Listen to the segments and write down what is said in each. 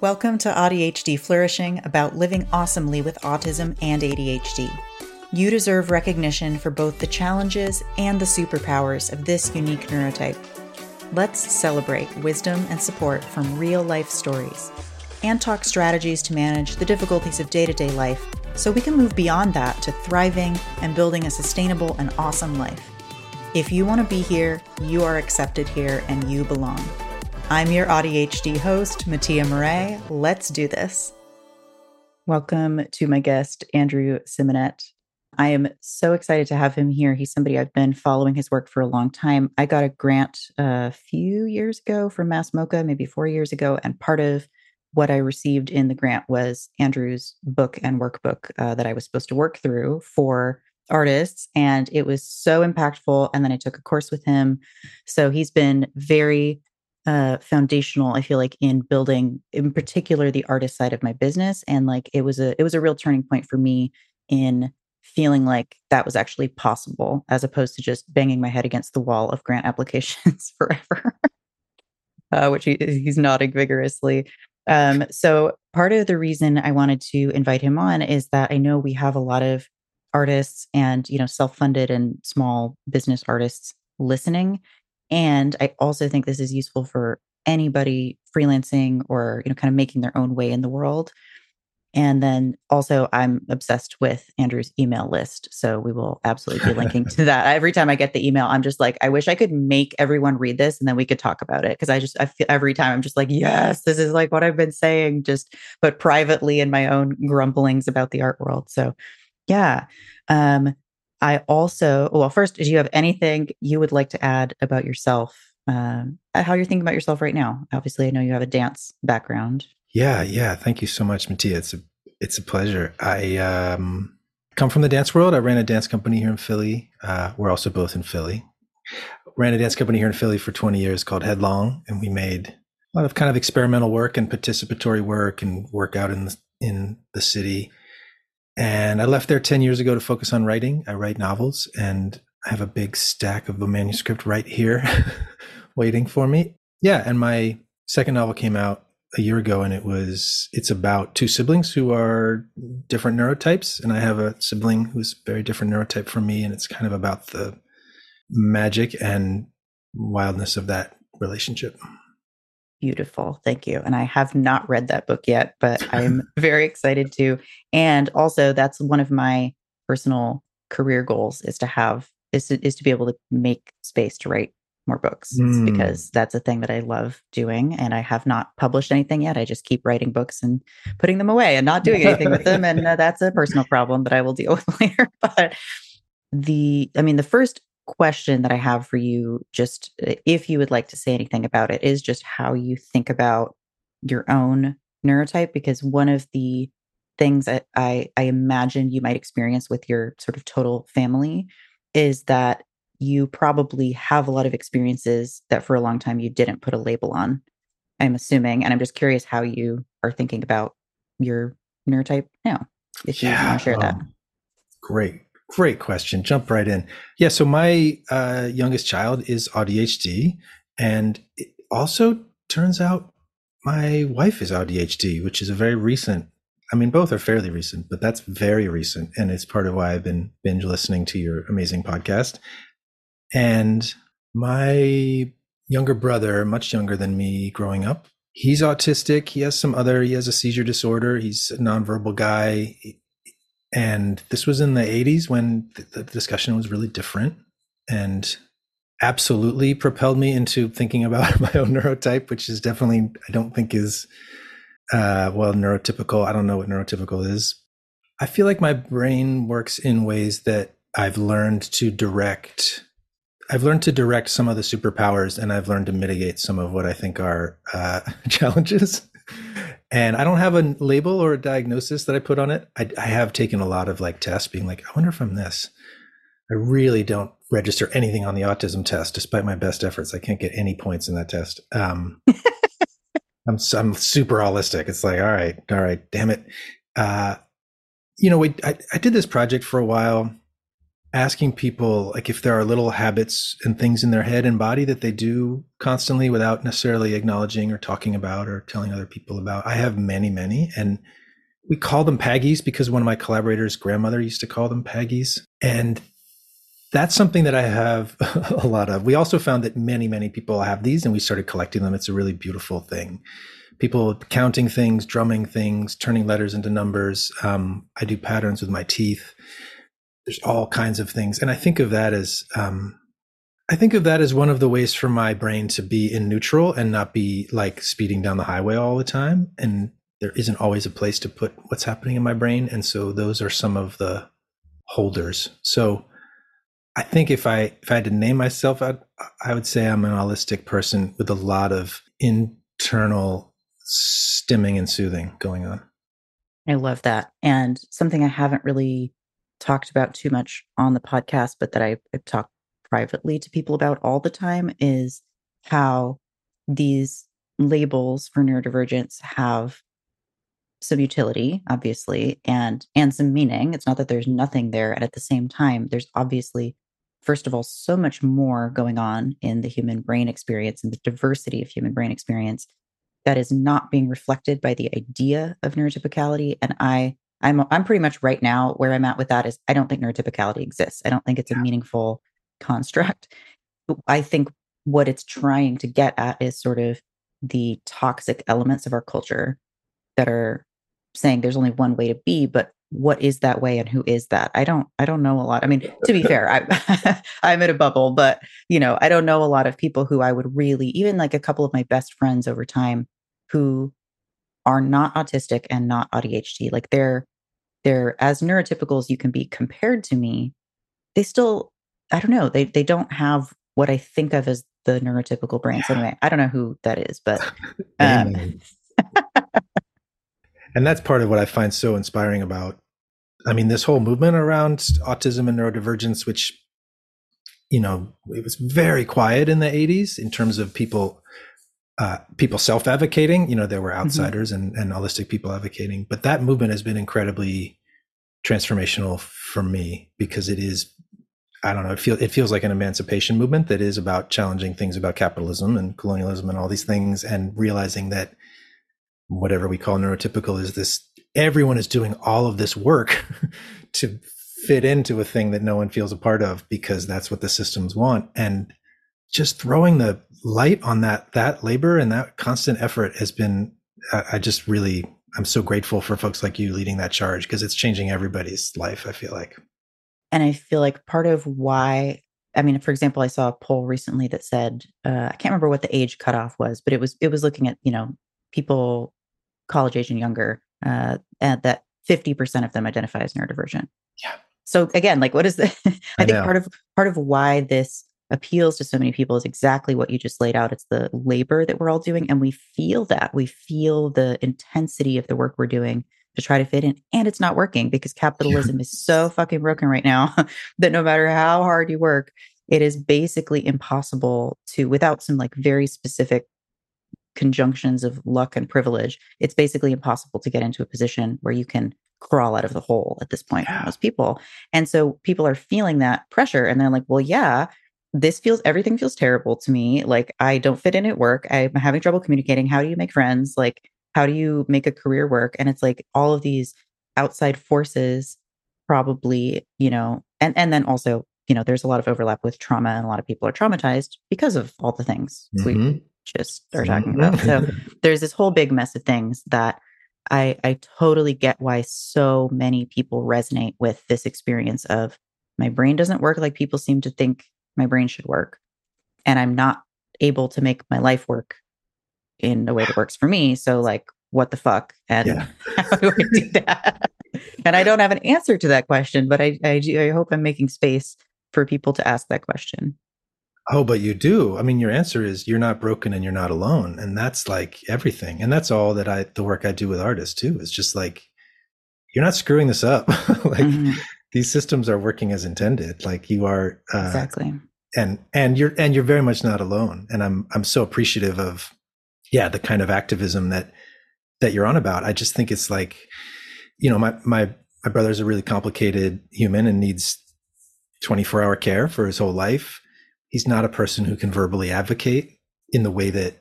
Welcome to AuDHD Flourishing, about living awesomely with autism and ADHD. You deserve recognition for both the challenges and the superpowers of this unique neurotype. Let's celebrate wisdom and support from real-life stories and talk strategies to manage the difficulties of day-to-day life so we can move beyond that to thriving and building a sustainable and awesome life. If you want to be here, you are accepted here and you belong. I'm your AuDHD host, Mattia Murray. Let's do this. Welcome to my guest, Andrew Simonet. I am so excited to have him here. He's somebody I've been following his work for a long time. I got a grant a few years ago from Mass Mocha, maybe 4 years ago. And part of what I received in the grant was Andrew's book and workbook that I was supposed to work through for artists. And it was so impactful. And then I took a course with him. So he's been very foundational, I feel like, in building, in particular, the artist side of my business. And like, it was a real turning point for me in feeling like that was actually possible, as opposed to just banging my head against the wall of grant applications forever, which he's nodding vigorously. So part of the reason I wanted to invite him on is that I know we have a lot of artists and, you know, self-funded and small business artists listening. And I also think this is useful for anybody freelancing or, you know, kind of making their own way in the world. And then also I'm obsessed with Andrew's email list. So we will absolutely be linking to that. Every time I get the email, I'm just like, I wish I could make everyone read this and then we could talk about it. Cause I feel every time I'm just like, yes, this is like what I've been saying, just, but privately in my own grumblings about the art world. So yeah. I also, well, first, do you have anything you would like to add about yourself, how you're thinking about yourself right now? Obviously, I know you have a dance background. Yeah. Thank you so much, Mattia. It's a pleasure. I come from the dance world. I ran a dance company here in Philly. We're also both in Philly. Ran a dance company here in Philly for 20 years called Headlong, and we made a lot of kind of experimental work and participatory work and work out in the city. And I left there 10 years ago to focus on writing. I write novels, and I have a big stack of a manuscript right here waiting for me. Yeah. And my second novel came out a year ago, and it's about two siblings who are different neurotypes. And I have a sibling who's a very different neurotype from me. And it's kind of about the magic and wildness of that relationship. Beautiful. Thank you. And I have not read that book yet, but I'm very excited to. And also that's one of my personal career goals is to be able to make space to write more books, because that's a thing that I love doing. And I have not published anything yet. I just keep writing books and putting them away and not doing anything with them. And that's a personal problem that I will deal with later. But the first question that I have for you, just if you would like to say anything about it, is just how you think about your own neurotype. Because one of the things that I imagine you might experience with your sort of total family is that you probably have a lot of experiences that for a long time you didn't put a label on, I'm assuming. And I'm just curious how you are thinking about your neurotype now, if you want to share that. Great question. Jump right in. Yeah. So my youngest child is AuDHD, and it also turns out my wife is AuDHD, which is a very recent, I mean, both are fairly recent, but that's very recent. And it's part of why I've been binge listening to your amazing podcast. And my younger brother, much younger than me growing up, he's autistic. He has a seizure disorder. He's a nonverbal guy. And this was in the 80s when the discussion was really different, and absolutely propelled me into thinking about my own neurotype, which is definitely, I don't think is, neurotypical. I don't know what neurotypical is. I feel like my brain works in ways that I've learned to direct some of the superpowers, and I've learned to mitigate some of what I think are challenges. And I don't have a label or a diagnosis that I put on it. I have taken a lot of like tests being like, I wonder if I'm this. I really don't register anything on the autism test, despite my best efforts. I can't get any points in that test. I'm super holistic. It's like, all right, damn it. I did this project for a while asking people, like, if there are little habits and things in their head and body that they do constantly without necessarily acknowledging or talking about or telling other people about. I have many, and we call them Paggies because one of my collaborators' grandmother used to call them Paggies. And that's something that I have a lot of. We also found that many people have these, and we started collecting them. It's a really beautiful thing. People counting things, drumming things, turning letters into numbers. I do patterns with my teeth. There's all kinds of things. And I think of that as one of the ways for my brain to be in neutral and not be like speeding down the highway all the time. And there isn't always a place to put what's happening in my brain. And so those are some of the holders. So I think if I had to name myself, I would say I'm an holistic person with a lot of internal stimming and soothing going on. I love that. And something I haven't really talked about too much on the podcast, but that I've talked privately to people about all the time, is how these labels for neurodivergence have some utility, obviously, and some meaning. It's not that there's nothing there. And at the same time, there's obviously, first of all, so much more going on in the human brain experience and the diversity of human brain experience that is not being reflected by the idea of neurotypicality. And I'm pretty much right now where I'm at with that is I don't think neurotypicality exists. I don't think it's a meaningful construct. I think what it's trying to get at is sort of the toxic elements of our culture that are saying there's only one way to be, but what is that way and who is that? I don't know a lot. I mean, to be fair, I'm in a bubble, but I don't know a lot of people who I would really, even like a couple of my best friends over time who are not autistic and not AuDHD. Like they're as neurotypical as you can be compared to me. They still, I don't know, they don't have what I think of as the neurotypical brain. So anyway, I don't know who that is, but. And that's part of what I find so inspiring about, this whole movement around autism and neurodivergence, which, it was very quiet in the 80s in terms of people self-advocating. There were outsiders and holistic people advocating, but that movement has been incredibly transformational for me because it is, it feels like an emancipation movement that is about challenging things about capitalism and colonialism and all these things, and realizing that whatever we call neurotypical is this, everyone is doing all of this work to fit into a thing that no one feels a part of because that's what the systems want. And just throwing the light on that labor and that constant effort has been, I'm so grateful for folks like you leading that charge because it's changing everybody's life, I feel like. And I feel like part of why, for example, I saw a poll recently that said, I can't remember what the age cutoff was, but it was looking at, people college age and younger, and that 50% of them identify as neurodivergent. Yeah. So again, like what is the, I think part of why this appeals to so many people is exactly what you just laid out. It's the labor that we're all doing. And we feel that. We feel the intensity of the work we're doing to try to fit in. And it's not working because capitalism is so fucking broken right now that no matter how hard you work, it is basically impossible to, without some like very specific conjunctions of luck and privilege, it's basically impossible to get into a position where you can crawl out of the hole at this point for most people. And so people are feeling that pressure and they're like, well, yeah, everything feels terrible to me. Like I don't fit in at work. I'm having trouble communicating. How do you make friends? Like, how do you make a career work? And it's like all of these outside forces probably, and then also, there's a lot of overlap with trauma and a lot of people are traumatized because of all the things we just are talking about. So there's this whole big mess of things that I totally get why so many people resonate with this experience of my brain doesn't work like people seem to think my brain should work, and I'm not able to make my life work in a way that works for me. So like, what the fuck? And how do I do that? And I don't have an answer to that question, but I hope I'm making space for people to ask that question. Oh, but you do. Your answer is you're not broken and you're not alone. And that's like everything. And that's all that the work I do with artists too, is just like, you're not screwing this up. These systems are working as intended. Like you are, exactly, and you're very much not alone. And I'm so appreciative of, the kind of activism that you're on about. I just think it's like, my brother's a really complicated human and needs 24-hour care for his whole life. He's not a person who can verbally advocate in the way that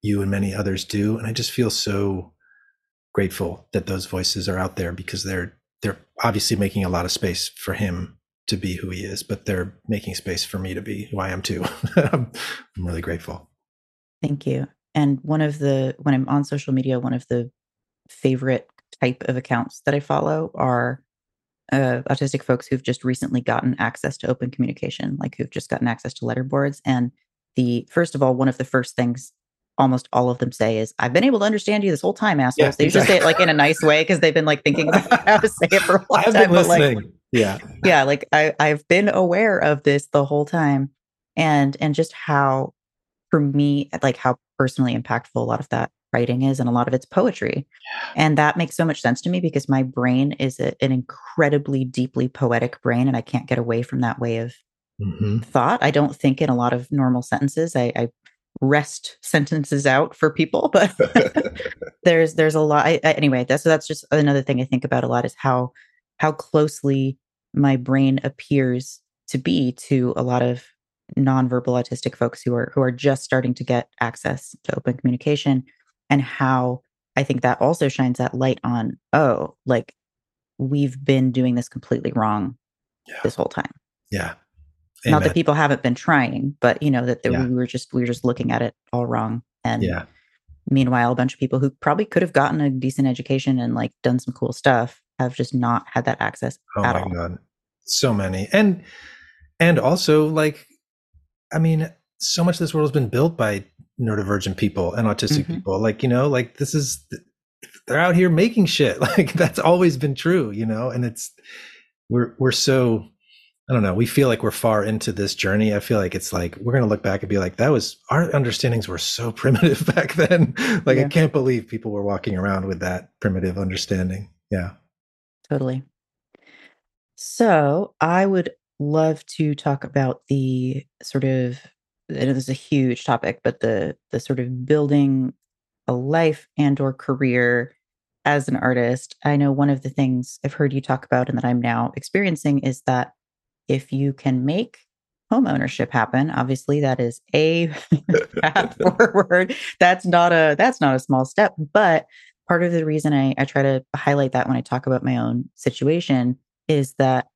you and many others do. And I just feel so grateful that those voices are out there, because they're obviously making a lot of space for him to be who he is, but they're making space for me to be who I am too. I'm really grateful. Thank you. And when I'm on social media, one of the favorite type of accounts that I follow are autistic folks who've just recently gotten access to open communication, like who've just gotten access to letterboards. And first of all, one of the first things almost all of them say is, I've been able to understand you this whole time, asshole. Yeah, so you just say it like in a nice way, because they've been like thinking about how to say it for a long time. I've been listening. I've been aware of this the whole time. And just how, for me, like how personally impactful a lot of that writing is, and a lot of it's poetry. And that makes so much sense to me, because my brain is an incredibly deeply poetic brain, and I can't get away from that way of thought. I don't think in a lot of normal sentences. I rest sentences out for people, but there's a lot. Anyway, that's just another thing I think about a lot, is how closely my brain appears to be to a lot of nonverbal autistic folks who are just starting to get access to open communication. And how I think that also shines that light on, we've been doing this completely wrong this whole time. Yeah. Amen. Not that people haven't been trying, but we were just looking at it all wrong. And meanwhile, a bunch of people who probably could have gotten a decent education and like done some cool stuff have just not had that access at all. Oh my God. So many. And also, like, I mean, so much of this world has been built by neurodivergent people and autistic people. Like, this is, they're out here making shit. Like, that's always been true, and it's, we're so, I don't know. We feel like we're far into this journey. I feel like it's like, we're going to look back and be like, our understandings were so primitive back then. I can't believe people were walking around with that primitive understanding. Yeah. Totally. So I would love to talk about the sort of, I know this is a huge topic, but the sort of building a life and or career as an artist. I know one of the things I've heard you talk about, and that I'm now experiencing, is that if you can make home ownership happen, obviously that is a path forward. That's not a small step, but part of the reason I try to highlight that when I talk about my own situation is that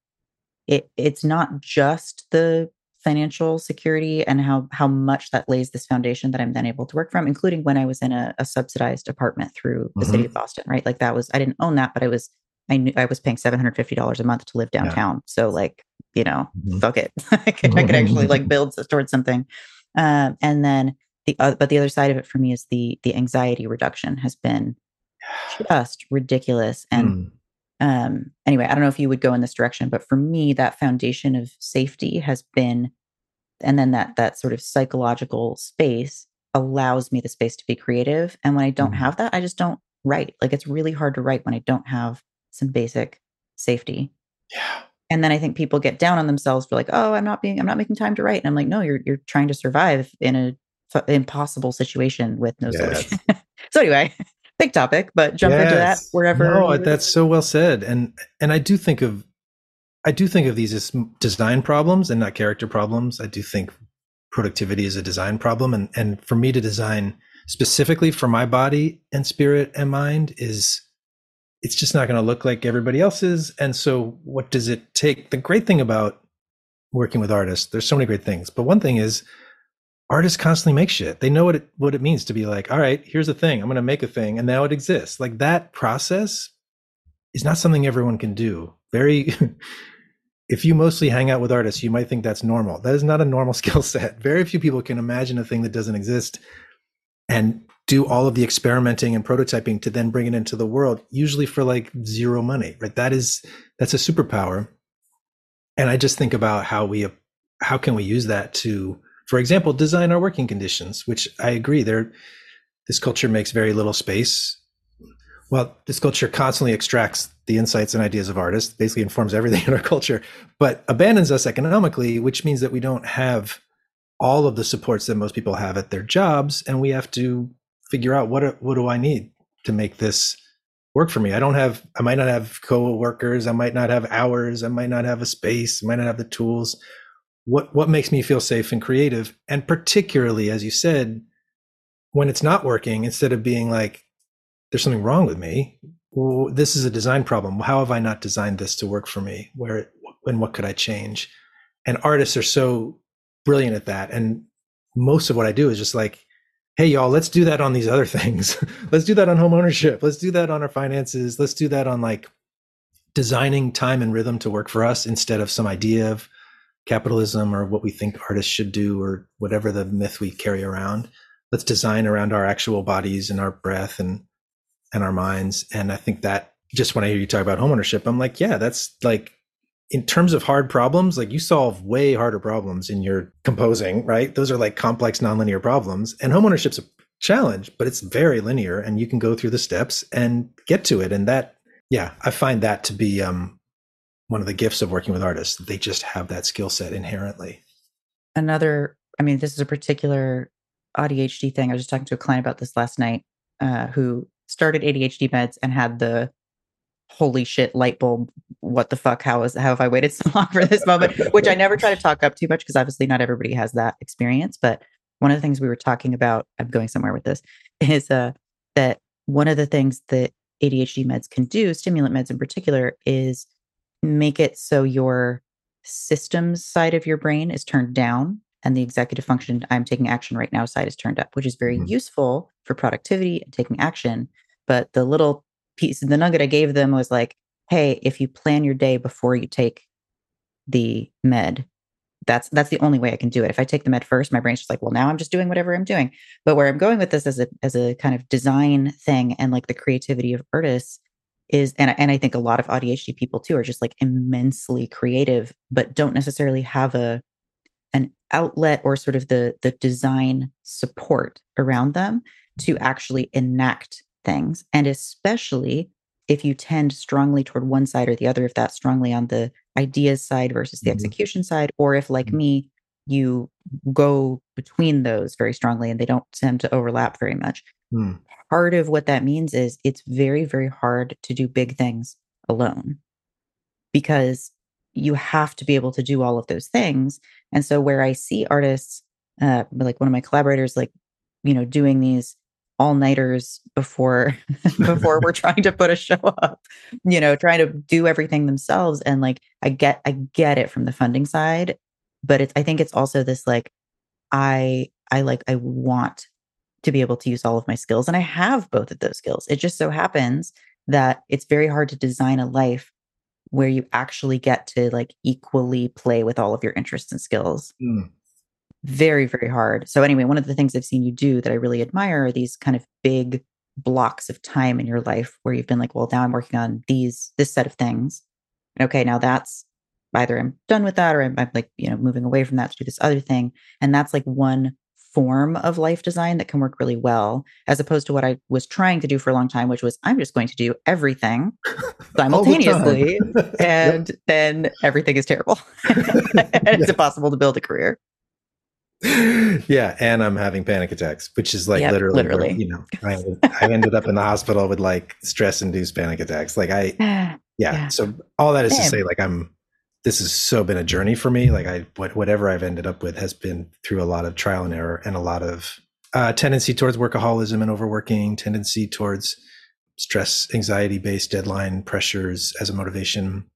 it's not just the financial security and how much that lays this foundation that I'm then able to work from, including when I was in a subsidized apartment through the city of Boston, right? Like I didn't own that, but I was paying $750 a month to live downtown. Yeah. So like, fuck it. I could actually like build towards something. And then the other side of it for me is the anxiety reduction has been just ridiculous. And anyway, I don't know if you would go in this direction, but for me, that foundation of safety has been, and then that sort of psychological space allows me the space to be creative. And when I don't have that, I just don't write. Like, it's really hard to write when I don't have some basic safety. Yeah. And then I think people get down on themselves for like, I'm not making time to write. And I'm like, no, you're trying to survive in a impossible situation with no solution. So anyway, big topic, but jump into that wherever. No, that's so well said. And I do think of these as design problems and not character problems. I do think productivity is a design problem. And for me to design specifically for my body and spirit and mind it's just not going to look like everybody else's. And so what does it take? The great thing about working with artists, there's so many great things, but one thing is, artists constantly make shit. They know what it means to be like, all right, here's a thing. I'm going to make a thing, and now it exists. Like, that process is not something everyone can do. If you mostly hang out with artists, you might think that's normal. That is not a normal skill set. Very few people can imagine a thing that doesn't exist and do all of the experimenting and prototyping to then bring it into the world, usually for like zero money, right? That's a superpower. And I just think about how can we use that to, for example, design our working conditions, which I agree, this culture makes very little space. Well, this culture constantly extracts the insights and ideas of artists, basically informs everything in our culture, but abandons us economically, which means that we don't have all of the supports that most people have at their jobs. And we have to figure out what do I need to make this work for me. I might not have coworkers. I might not have hours. I might not have a space. I might not have the tools. What makes me feel safe and creative? And particularly, as you said, when it's not working, instead of being like, there's something wrong with me. Well, this is a design problem. How have I not designed this to work for me? Where and what could I change? And artists are so brilliant at that. And most of what I do is just like, hey, y'all, let's do that on these other things. Let's do that on home ownership. Let's do that on our finances. Let's do that on like designing time and rhythm to work for us instead of some idea of capitalism or what we think artists should do or whatever the myth we carry around. Let's design around our actual bodies and our breath and our minds. And I think that just when I hear you talk about home ownership, I'm like, yeah, that's like, in terms of hard problems, like you solve way harder problems in your composing, right? Those are like complex, nonlinear problems. And homeownership's a challenge, but it's very linear and you can go through the steps and get to it. And that, yeah, I find that to be one of the gifts of working with artists. They just have that skill set inherently. Another, I mean, this is a particular AuDHD thing. I was just talking to a client about this last night who started ADHD meds and had the holy shit light bulb, what the fuck, how have I waited so long for this moment, which I never try to talk up too much because obviously not everybody has that experience. But one of the things we were talking about, I'm going somewhere with this, is that one of the things that ADHD meds can do, stimulant meds in particular, is make it so your systems side of your brain is turned down and the executive function, I'm taking action right now side is turned up, which is very useful for productivity and taking action. But the little piece, the nugget I gave them was like, hey, if you plan your day before you take the med, that's the only way I can do it. If I take the med first, my brain's just like, well, now I'm just doing whatever I'm doing. But where I'm going with this as a kind of design thing and like the creativity of artists is, and I think a lot of ADHD people too are just like immensely creative, but don't necessarily have an outlet or sort of the design support around them to actually enact things. And especially if you tend strongly toward one side or the other, if that's strongly on the ideas side versus the execution side, or if like me, you go between those very strongly and they don't tend to overlap very much. Part of what that means is it's very, very hard to do big things alone because you have to be able to do all of those things. And so where I see artists, like one of my collaborators, like, you know, doing these all-nighters before we're trying to put a show up, you know, trying to do everything themselves. And like, I get it from the funding side, but I think it's also this, like, I want to be able to use all of my skills. And I have both of those skills. It just so happens that it's very hard to design a life where you actually get to like equally play with all of your interests and skills. Very, very hard. So anyway, one of the things I've seen you do that I really admire are these kind of big blocks of time in your life where you've been like, well, now I'm working on this set of things. Okay, now that's either I'm done with that or I'm like, you know, moving away from that to do this other thing. And that's like one form of life design that can work really well, as opposed to what I was trying to do for a long time, which was I'm just going to do everything simultaneously and then everything is terrible. It's impossible to build a career. Yeah, and I'm having panic attacks, which is like literally. Where, you know, I ended up in the hospital with like stress-induced panic attacks. Like so all that is to say, like this has so been a journey for me. Like whatever I've ended up with has been through a lot of trial and error and a lot of tendency towards workaholism and overworking, tendency towards stress, anxiety-based deadline pressures as a motivation,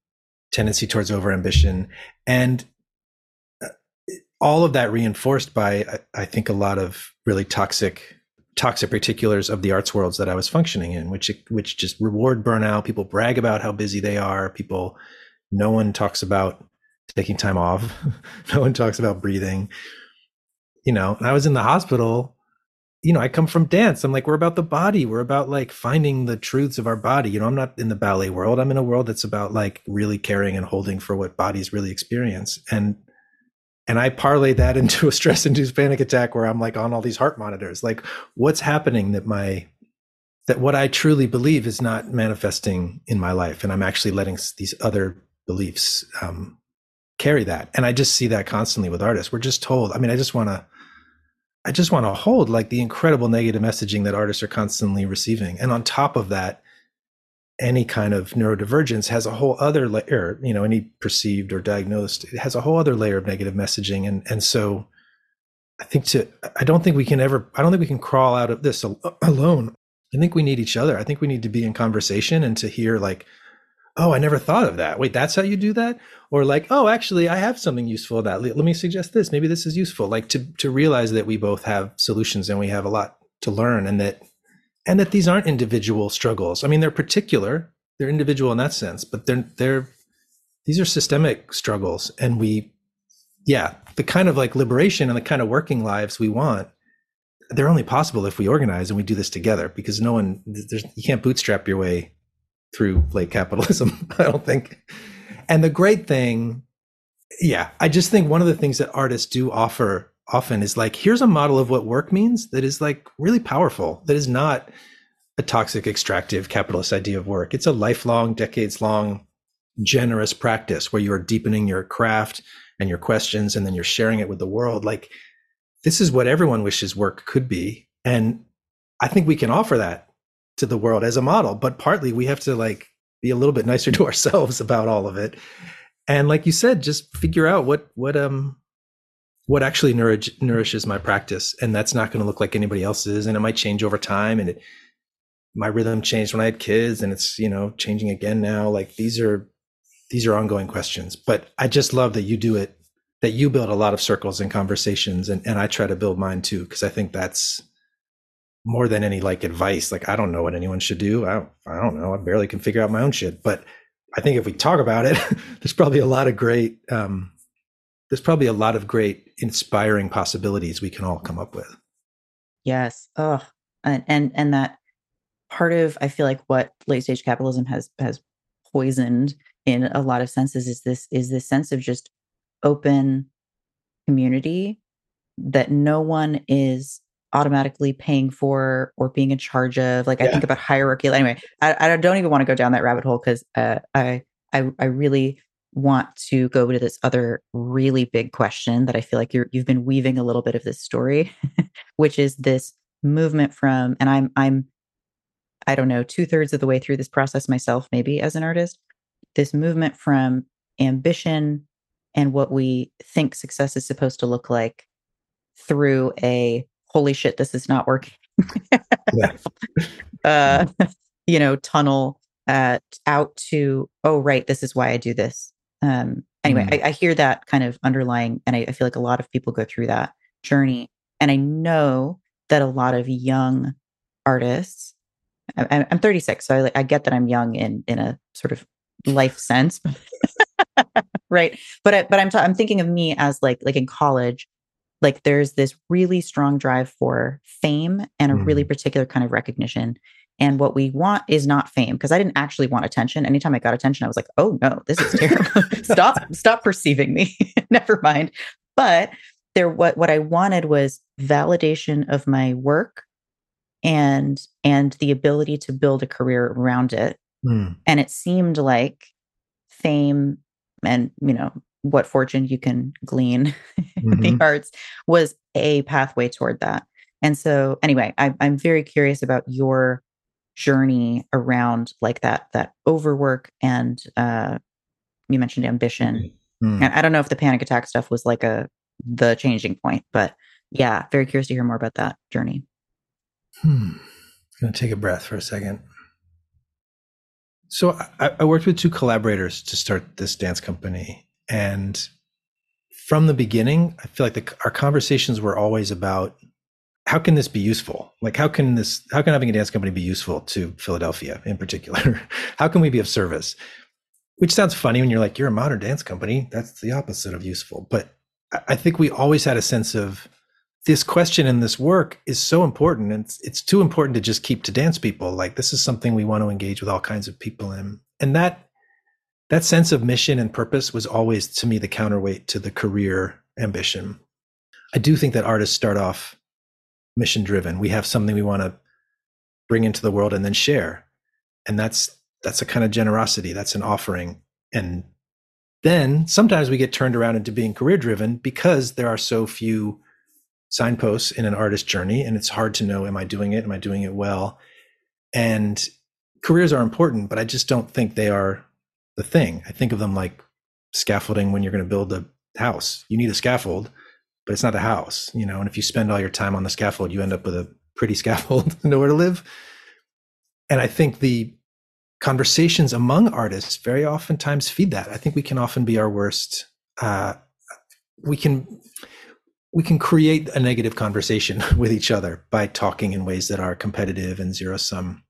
tendency towards overambition, and all of that reinforced by, I think, a lot of really toxic particulars of the arts worlds that I was functioning in, which just reward burnout. People brag about how busy they are. No one talks about taking time off. No one talks about breathing. You know, and I was in the hospital. You know, I come from dance. I'm like, we're about the body. We're about like finding the truths of our body. You know, I'm not in the ballet world. I'm in a world that's about like really caring and holding for what bodies really experience. And I parlay that into a stress-induced panic attack where I'm like on all these heart monitors. Like, what's happening that what I truly believe is not manifesting in my life, and I'm actually letting these other beliefs carry that. And I just see that constantly with artists. We're just told. I mean, I just want to hold like the incredible negative messaging that artists are constantly receiving. And on top of that, any kind of neurodivergence has a whole other layer, you know, any perceived or diagnosed, it has a whole other layer of negative messaging. And so I think I don't think we can crawl out of this alone. I think we need each other. I think we need to be in conversation and to hear like, oh, I never thought of that. Wait, that's how you do that? Or like, oh, actually, I have something useful that. Let me suggest this. Maybe this is useful. Like to realize that we both have solutions and we have a lot to learn, and that these aren't individual struggles. I mean, they're particular, they're individual in that sense, but these are systemic struggles. And the kind of like liberation and the kind of working lives we want, they're only possible if we organize and we do this together, because you can't bootstrap your way through late capitalism, I don't think. And the great thing, I just think one of the things that artists do offer often is like, here's a model of what work means that is like really powerful, that is not a toxic, extractive capitalist idea of work. It's a lifelong, decades-long, generous practice where you're deepening your craft and your questions, and then you're sharing it with the world. Like, this is what everyone wishes work could be. And I think we can offer that to the world as a model, but partly we have to like be a little bit nicer to ourselves about all of it. And like you said, just figure out what actually nourishes my practice. And that's not going to look like anybody else's. And it might change over time. And my rhythm changed when I had kids, and it's, you know, changing again now. Like these are ongoing questions, but I just love that you do it, that you build a lot of circles and conversations. And I try to build mine too, because I think that's more than any like advice. Like, I don't know what anyone should do. I don't know. I barely can figure out my own shit, but I think if we talk about it, there's probably a lot of great inspiring possibilities we can all come up with. Yes. Oh, and that part of, I feel like what late stage capitalism has poisoned in a lot of senses is this sense of just open community that no one is automatically paying for or being in charge of. Like, I think about hierarchy. Anyway, I don't even want to go down that rabbit hole, because I really want to go to this other really big question that I feel like you've been weaving a little bit of this story, which is this movement from, and I don't know, 2/3 of the way through this process myself, maybe as an artist, this movement from ambition and what we think success is supposed to look like through a, holy shit, this is not working, tunnel out to, oh, right, this is why I do this. Anyway, I hear that kind of underlying, and I feel like a lot of people go through that journey. And I know that a lot of young artists, I'm 36, so I get that I'm young in a sort of life sense, right? But I'm thinking of me as like in college, like there's this really strong drive for fame and a really particular kind of recognition. And what we want is not fame, because I didn't actually want attention. Anytime I got attention, I was like, oh no, this is terrible. Stop perceiving me. Never mind. But what I wanted was validation of my work and the ability to build a career around it. And it seemed like fame and, you know, what fortune you can glean in the arts was a pathway toward that. And so anyway, I'm very curious about your journey around like that overwork and you mentioned ambition. And I don't know if the panic attack stuff was like the changing point, but yeah, very curious to hear more about that journey. I'm gonna take a breath for a second. So I worked with 2 collaborators to start this dance company, and from the beginning I feel like our conversations were always about, how can this be useful? Like, how can having a dance company be useful to Philadelphia in particular? How can we be of service? Which sounds funny when you're like, you're a modern dance company. That's the opposite of useful. But I think we always had a sense of, this question and this work is so important, and it's too important to just keep to dance people. Like, this is something we want to engage with all kinds of people in. And that sense of mission and purpose was always, to me, the counterweight to the career ambition. I do think that artists start off mission driven. We have something we want to bring into the world and then share. And that's a kind of generosity. That's an offering. And then sometimes we get turned around into being career driven because there are so few signposts in an artist's journey. And it's hard to know, am I doing it? Am I doing it well? And careers are important, but I just don't think they are the thing. I think of them like scaffolding when you're going to build a house. You need a scaffold, but it's not a house, you know? And if you spend all your time on the scaffold, you end up with a pretty scaffold, nowhere to live. And I think the conversations among artists very oftentimes feed that. I think we can often be our worst. We can create a negative conversation with each other by talking in ways that are competitive and zero-sum.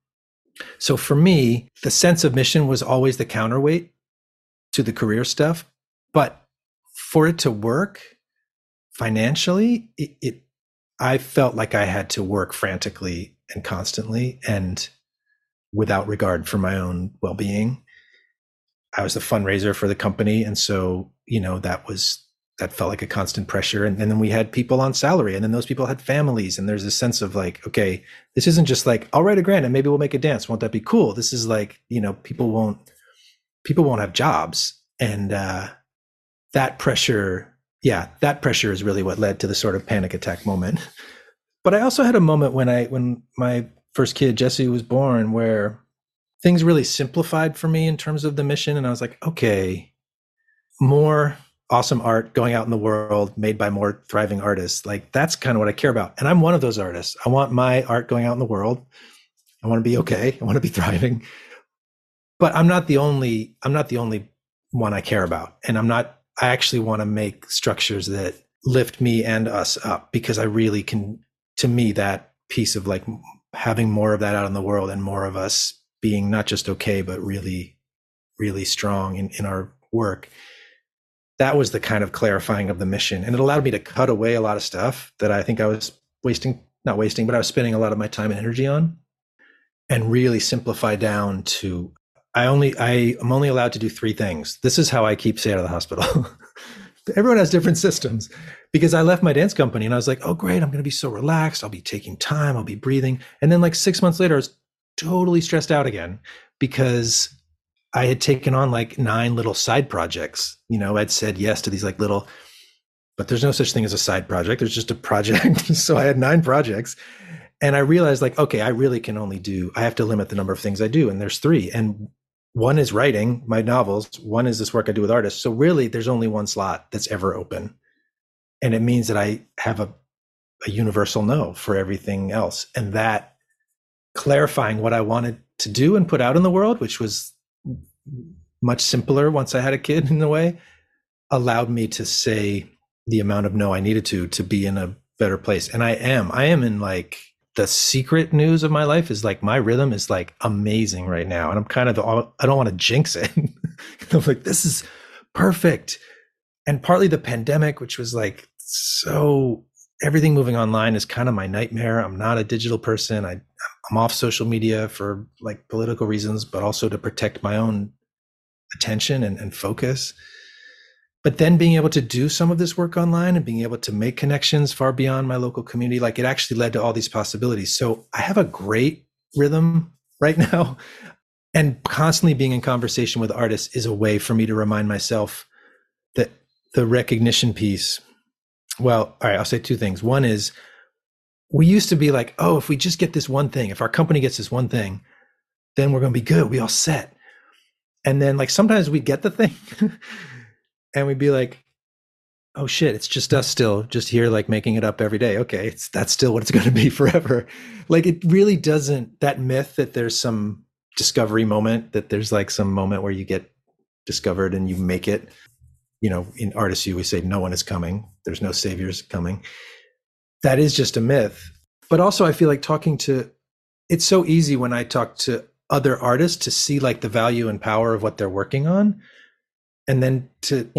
So for me, the sense of mission was always the counterweight to the career stuff. But for it to work financially, I felt like I had to work frantically and constantly and without regard for my own well-being. I was the fundraiser for the company. And so, you know, that felt like a constant pressure. And then we had people on salary, and then those people had families. And there's a sense of like, okay, this isn't just like, I'll write a grant and maybe we'll make a dance. Won't that be cool? This is like, you know, people won't have jobs. And that pressure is really what led to the sort of panic attack moment. But I also had a moment when my first kid, Jesse, was born, where things really simplified for me in terms of the mission. And I was like, okay, more awesome art going out in the world made by more thriving artists. Like, that's kind of what I care about. And I'm one of those artists. I want my art going out in the world. I want to be okay. I want to be thriving, but I'm not the only one I care about. And I actually want to make structures that lift me and us up, because I really can, to me, that piece of like having more of that out in the world and more of us being not just okay, but really, really strong in our work. That was the kind of clarifying of the mission. And it allowed me to cut away a lot of stuff that I think I was not wasting, but I was spending a lot of my time and energy on, and really simplify down to, I am only allowed to do three things. This is how I keep stay out of the hospital. Everyone has different systems, because I left my dance company and I was like, oh great, I'm going to be so relaxed. I'll be taking time. I'll be breathing. And then like 6 months later, I was totally stressed out again, because I had taken on like 9 little side projects. You know, I'd said yes to these like little, but there's no such thing as a side project. There's just a project. So I had 9 projects, and I realized like, okay, I really can only do, I have to limit the number of things I do. And there's 3. And one is writing my novels. One is this work I do with artists. So really there's only one slot that's ever open. And it means that I have a universal no for everything else. And that clarifying what I wanted to do and put out in the world, which was much simpler once I had a kid in a way, allowed me to say the amount of no I needed to be in a better place. And I am in like the secret news of my life is like, my rhythm is like amazing right now. And I'm kind of, I don't want to jinx it. I'm like, this is perfect. And partly the pandemic, which was like, so everything moving online is kind of my nightmare. I'm not a digital person. I'm off social media for like political reasons, but also to protect my own attention and focus. But then being able to do some of this work online and being able to make connections far beyond my local community, like it actually led to all these possibilities. So I have a great rhythm right now, and constantly being in conversation with artists is a way for me to remind myself that the recognition piece. Well, all right, I'll say 2 things. One is, we used to be like, oh, if we just get this one thing, if our company gets this one thing, then we're going to be good. We all set. And then like, sometimes we get the thing and we'd be like, oh shit, it's just us still just here, like making it up every day. Okay. That's still what it's going to be forever. Like, it really doesn't, that myth that there's some discovery moment, that there's like some moment where you get discovered and you make it, you know, in Artist's U, we say no one is coming. There's no saviors coming. That is just a myth. But also I feel like it's so easy when I talk to other artists to see like the value and power of what they're working on. And then to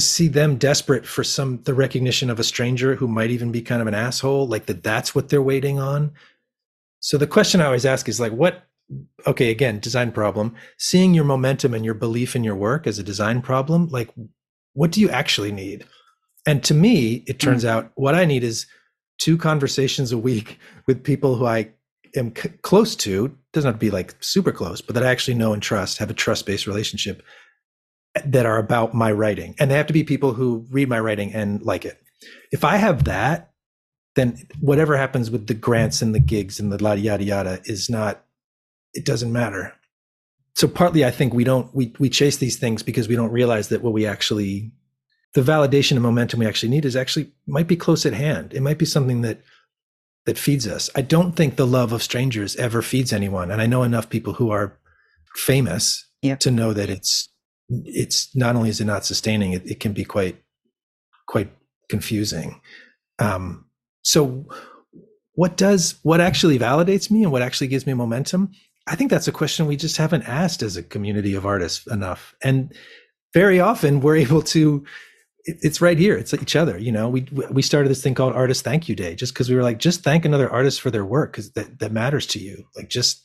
see them desperate for the recognition of a stranger who might even be kind of an asshole, like that's what they're waiting on. So the question I always ask is like, okay, again, design problem, seeing your momentum and your belief in your work as a design problem, like what do you actually need? And to me, it turns out what I need is 2 conversations a week with people who I am close to, doesn't have to be like super close, but that I actually know and trust, have a trust-based relationship, that are about my writing. And they have to be people who read my writing and like it. If I have that, then whatever happens with the grants and the gigs and the yada, yada, is not it doesn't matter. So partly, I think we chase these things because we don't realize that what we actually, the validation and momentum we actually need is actually might be close at hand. It might be something that feeds us. I don't think the love of strangers ever feeds anyone. And I know enough people who are famous to know that it's not only is it not sustaining, it can be quite confusing. So what actually validates me and what actually gives me momentum? I think that's a question we just haven't asked as a community of artists enough. And very often we're able to, it's right here, it's each other. You know, we started this thing called Artist Thank You Day, just because we were like, just thank another artist for their work, because that matters to you. Like, just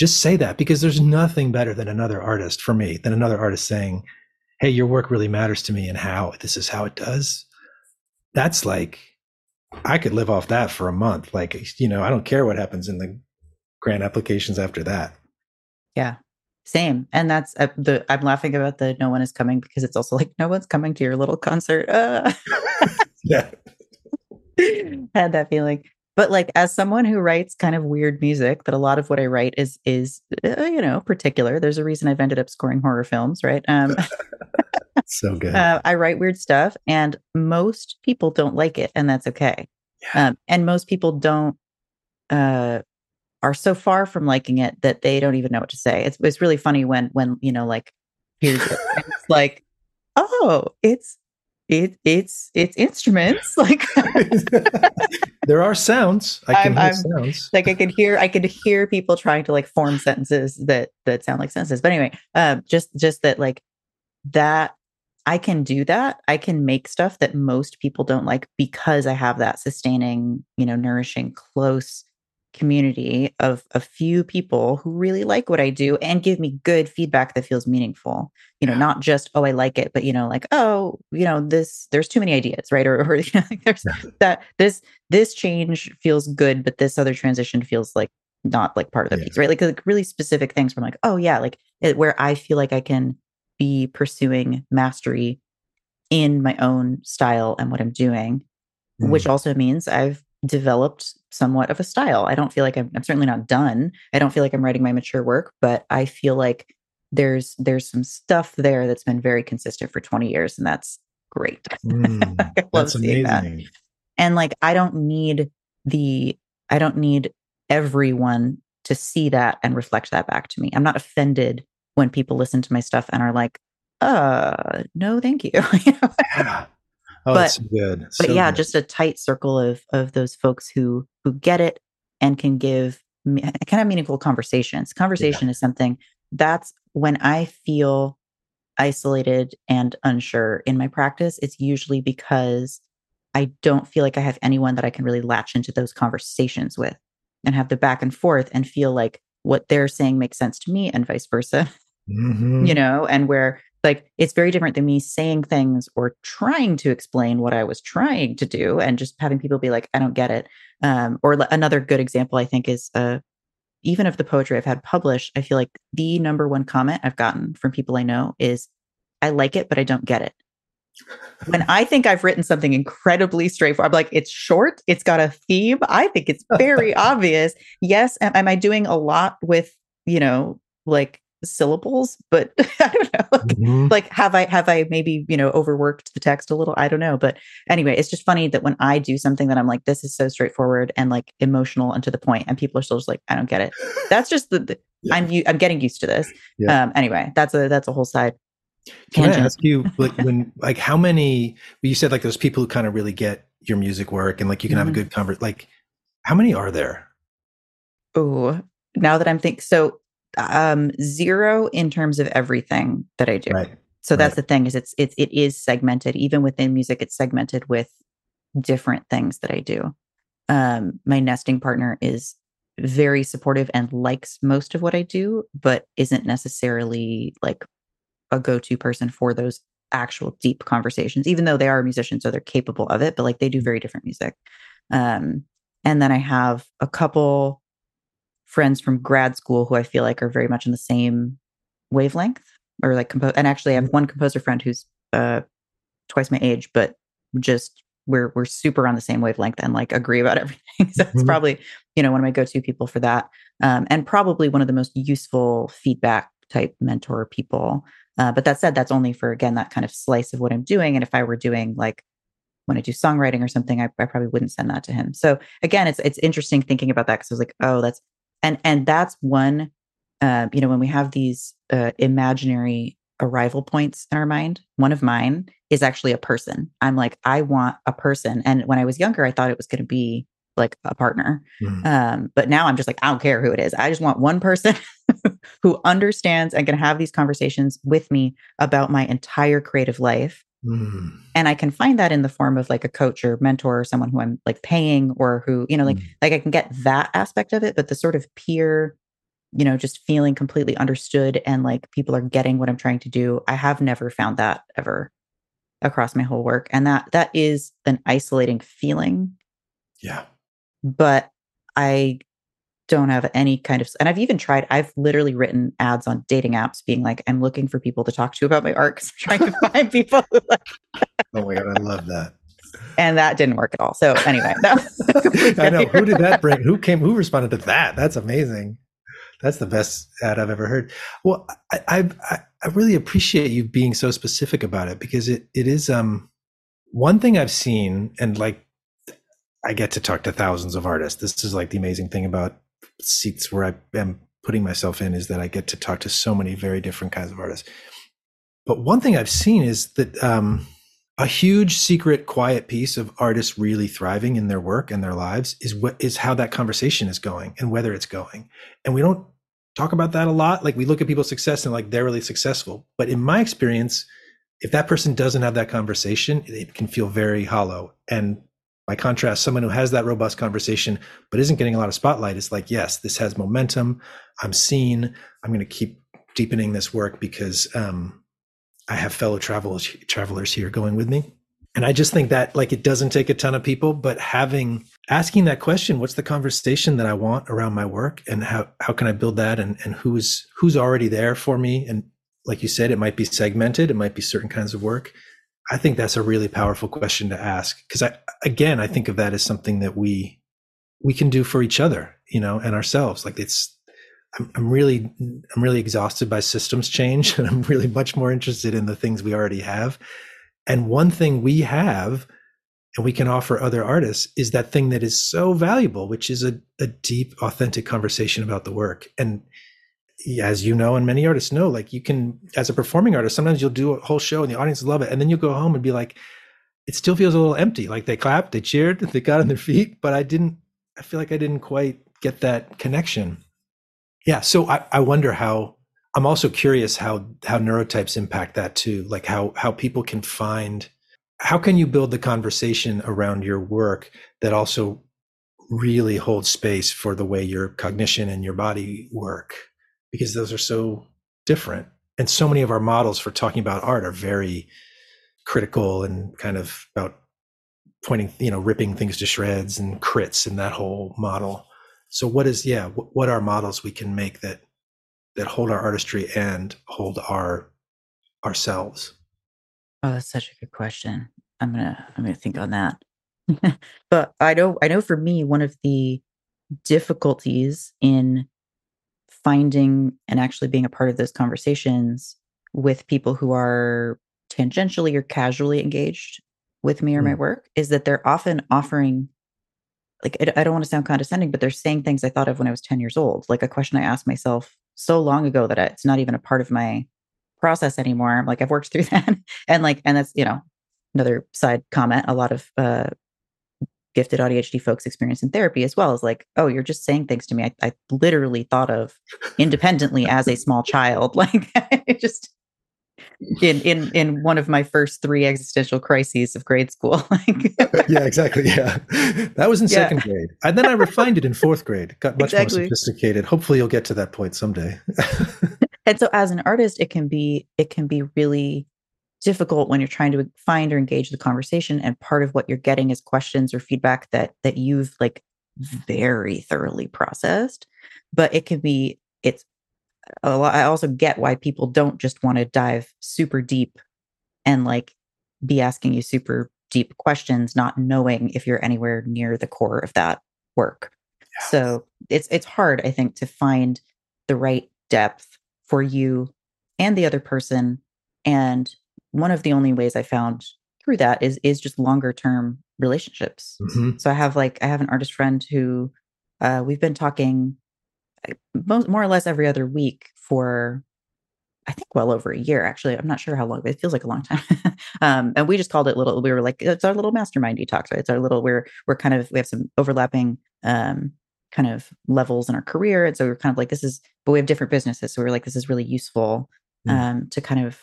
say that, because there's nothing better than another artist, for me, than another artist saying, hey, your work really matters to me, and how, this is how it does. That's like, I could live off that for a month. Like, you know, I don't care what happens in the grant applications after that. Yeah, same. And that's I'm laughing about the no one is coming, because it's also like, no one's coming to your little concert. Yeah. Had that feeling. But like, as someone who writes kind of weird music, that a lot of what I write is you know, particular. There's a reason I've ended up scoring horror films, right? So good. I write weird stuff, and most people don't like it, and that's okay. Yeah. And most people are so far from liking it that they don't even know what to say. It's really funny when you know, like, here's it. It's like, oh, it's instruments. Like, there are sounds. I can hear sounds. Like, I could hear people trying to like form sentences that sound like sentences. But anyway, just that, like, that I can do that. I can make stuff that most people don't like, because I have that sustaining, you know, nourishing, close community of a few people who really like what I do and give me good feedback that feels meaningful. You know, not just, oh, I like it, but, you know, like, oh, you know, this, there's too many ideas, right? Or you know, like, there's that, this change feels good, but this other transition feels like not like part of the piece, right? Like really specific things where I'm like, oh yeah, like where I feel like I can be pursuing mastery in my own style and what I'm doing, which also means I've developed somewhat of a style. I don't feel like I'm certainly not done. I don't feel like I'm writing my mature work, but I feel like there's some stuff there that's been very consistent for 20 years, and that's great. I love that's seeing amazing. That. And like, I don't need everyone to see that and reflect that back to me. I'm not offended when people listen to my stuff and are like, no, thank you. You know? Yeah. Oh, but, that's good. So but yeah, good. Just a tight circle of those folks who get it and can give kind of meaningful conversations. Conversation is something that's, when I feel isolated and unsure in my practice, it's usually because I don't feel like I have anyone that I can really latch into those conversations with and have the back and forth and feel like what they're saying makes sense to me and vice versa. Mm-hmm. You know, and where like, it's very different than me saying things or trying to explain what I was trying to do and just having people be like, I don't get it. Or another good example, I think, is even of the poetry I've had published, I feel like the number one comment I've gotten from people I know is, I like it, but I don't get it. When I think I've written something incredibly straightforward, I'm like, it's short, it's got a theme. I think it's very obvious. Yes. Am I doing a lot with, you know, like, syllables, but I don't know. Like, like have I maybe, you know, overworked the text a little? I don't know. But anyway, it's just funny that when I do something that I'm like, this is so straightforward and like emotional and to the point, and people are still just like, I don't get it. That's just I'm getting used to this. Yeah. Anyway, that's a whole side. Can I ask you, like, how many, you said like those people who kind of really get your music work and like you can have a good conversation, like how many are there? Oh, now that I'm thinking, so zero in terms of everything that I do. Right. So that's the thing, is it is segmented. Even within music, it's segmented with different things that I do. My nesting partner is very supportive and likes most of what I do, but isn't necessarily like a go-to person for those actual deep conversations, even though they are a musician, so they're capable of it, but like they do very different music. And then I have a couple friends from grad school who I feel like are very much in the same wavelength, or like compose. And actually I have one composer friend who's twice my age, but just we're super on the same wavelength and like agree about everything. So it's probably, you know, one of my go-to people for that. And probably one of the most useful feedback type mentor people. But that said, that's only for, again, that kind of slice of what I'm doing. And if I were doing like, when I do songwriting or something, I probably wouldn't send that to him. So again, it's interesting thinking about that. Cause I was like, oh, that's, and that's one, you know, when we have these imaginary arrival points in our mind, one of mine is actually a person. I'm like, I want a person. And when I was younger, I thought it was going to be like a partner. Mm-hmm. But now I'm just like, I don't care who it is. I just want one person who understands and can have these conversations with me about my entire creative life. Mm-hmm. And I can find that in the form of like a coach or mentor or someone who I'm like paying or who, you know, like I can get that aspect of it, but the sort of peer, you know, just feeling completely understood and like people are getting what I'm trying to do. I have never found that ever across my whole work. And that is an isolating feeling. Yeah. But I don't have any kind of, and I've literally written ads on dating apps being like, I'm looking for people to talk to about my art because I'm trying to find people who like. Oh my God, I love that. And that didn't work at all. So anyway, I know. Who did that bring? Who responded to that? That's amazing. That's the best ad I've ever heard. Well, I really appreciate you being so specific about it because it is one thing I've seen, and like I get to talk to thousands of artists. This is like the amazing thing about seats where I am putting myself in, is that I get to talk to so many very different kinds of artists. But one thing I've seen is that a huge secret quiet piece of artists really thriving in their work and their lives is how that conversation is going and whether it's going. And we don't talk about that a lot. Like we look at people's success and like they're really successful. But in my experience, if that person doesn't have that conversation, it can feel very hollow. And by contrast, someone who has that robust conversation but isn't getting a lot of spotlight is like, yes, this has momentum. I'm seen. I'm going to keep deepening this work because I have fellow travelers here going with me. And I just think that like it doesn't take a ton of people, but asking that question, what's the conversation that I want around my work and how can I build that and who's already there for me? And like you said, it might be segmented, it might be certain kinds of work. I think that's a really powerful question to ask because I think of that as something that we can do for each other, you know, and ourselves. Like I'm really exhausted by systems change and I'm really much more interested in the things we already have. And one thing we have and we can offer other artists is that thing that is so valuable, which is a deep, authentic conversation about the work. And as you know, and many artists know, like you can, as a performing artist, sometimes you'll do a whole show and the audience will love it. And then you'll go home and be like, it still feels a little empty. Like they clapped, they cheered, they got on their feet, but I feel like I didn't quite get that connection. Yeah. So I wonder how, I'm also curious how neurotypes impact that too. Like how people can find, how can you build the conversation around your work that also really holds space for the way your cognition and your body work? Because those are so different. And so many of our models for talking about art are very critical and kind of about pointing, you know, ripping things to shreds and crits and that whole model. So what are models we can make that hold our artistry and hold ourselves? Oh, that's such a good question. I'm gonna think on that. But I know for me, one of the difficulties in finding and actually being a part of those conversations with people who are tangentially or casually engaged with me or my work is that they're often offering, like, I don't want to sound condescending, but they're saying things I thought of when I was 10 years old, like a question I asked myself so long ago that it's not even a part of my process anymore. I'm like, I've worked through that. and that's, you know, another side comment, a lot of gifted AuDHD folks experience in therapy as well, is like, oh, you're just saying things to me I literally thought of independently as a small child. Like just in one of my first 3 existential crises of grade school. Like yeah, exactly. Yeah. That was in 2nd grade. And then I refined it in 4th grade, got much more sophisticated. Hopefully you'll get to that point someday. And so as an artist, it can be really difficult when you're trying to find or engage the conversation, and part of what you're getting is questions or feedback that you've like very thoroughly processed. But it's a lot. I also get why people don't just want to dive super deep and like be asking you super deep questions, not knowing if you're anywhere near the core of that work. Yeah. So it's hard, I think, to find the right depth for you and the other person. And one of the only ways I found through that is just longer term relationships. Mm-hmm. So I have an artist friend who we've been talking more or less every other week for, I think, well over a year, actually. I'm not sure how long, but it feels like a long time. And we just called it it's our little mastermind detox, right? It's our little, we have some overlapping kind of levels in our career. And so we're kind of like, but we have different businesses. So we're like, this is really useful to kind of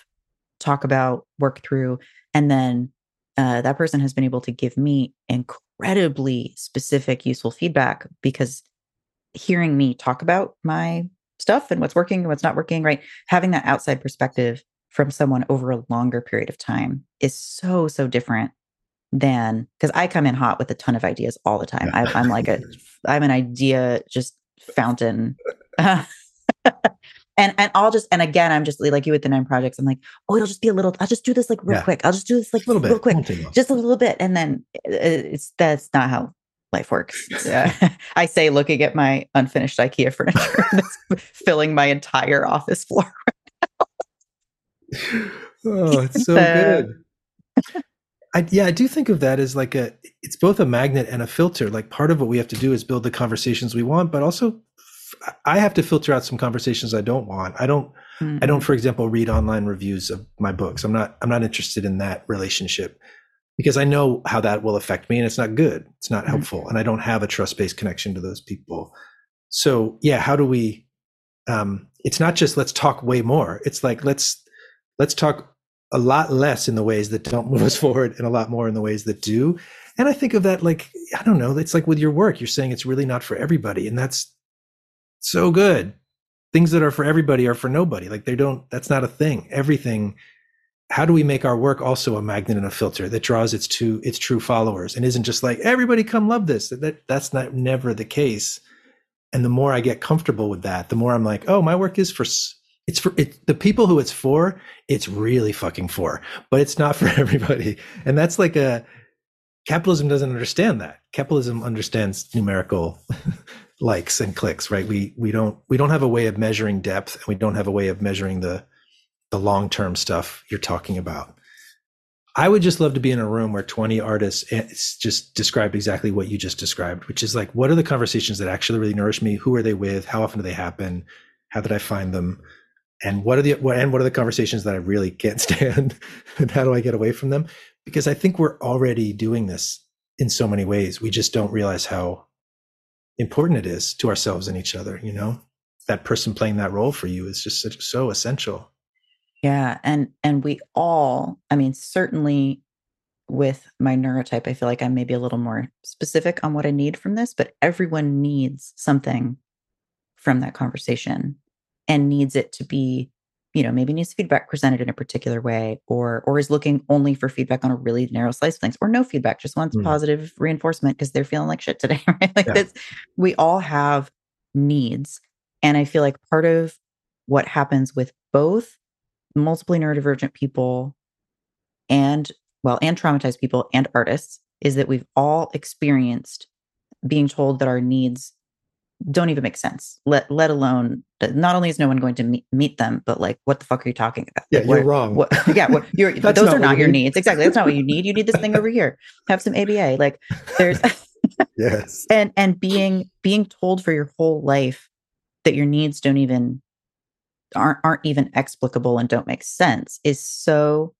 talk about, work through. And then that person has been able to give me incredibly specific, useful feedback, because hearing me talk about my stuff and what's working and what's not working, right? Having that outside perspective from someone over a longer period of time is so, so different than, because I come in hot with a ton of ideas all the time. I'm like I'm an idea just fountain. And I'll just, and again, I'm just like you with the 9 projects. I'm like, oh, it'll just be a little, I'll just do this like real quick. I'll just do this like real quick, just a little bit. And then that's not how life works. I say, looking at my unfinished IKEA furniture that's filling my entire office floor right now. Oh, it's so good. I do think of that as it's both a magnet and a filter. Like, part of what we have to do is build the conversations we want, but also I have to filter out some conversations I don't want. I don't, for example, read online reviews of my books. I'm not interested in that relationship, because I know how that will affect me, and it's not good. It's not helpful. And I don't have a trust-based connection to those people. So yeah, how do we, it's not just let's talk way more. It's like, let's talk a lot less in the ways that don't move us forward and a lot more in the ways that do. And I think of that, I don't know, it's like with your work, you're saying it's really not for everybody. And that's so good. Things that are for everybody are for nobody. That's not a thing. Everything. How do we make our work also a magnet and a filter that draws its true followers, and isn't just like, everybody come love this? That's not never the case. And the more I get comfortable with that, the more I'm like, oh, my work is for the people who it's for. It's really fucking for, but it's not for everybody. And that's like capitalism doesn't understand that. Capitalism understands numerical likes and clicks, right? We don't have a way of measuring depth, and we don't have a way of measuring the long-term stuff you're talking about. I would just love to be in a room where 20 artists just described exactly what you just described, which is like, what are the conversations that actually really nourish me? Who are they with? How often do they happen? How did I find them? And what are the conversations that I really can't stand? And how do I get away from them? Because I think we're already doing this in so many ways. We just don't realize how important it is to ourselves and each other. You know, that person playing that role for you is just so essential. Yeah. And we all, I mean, certainly with my neurotype, I feel like I'm maybe a little more specific on what I need from this, but everyone needs something from that conversation, and needs it to be, maybe needs feedback presented in a particular way, or is looking only for feedback on a really narrow slice of things, or no feedback, just wants positive reinforcement because they're feeling like shit today, right? This, we all have needs. And I feel like part of what happens with both multiply neurodivergent people and traumatized people and artists is that we've all experienced being told that our needs don't even make sense, let alone, not only is no one going to meet them, but like, what the fuck are you talking about? Yeah, you're wrong. Those are not your needs. Exactly. That's not what you need. You need this thing over here. Have some ABA. Like, there's yes. And being told for your whole life that your needs aren't even explicable and don't make sense is so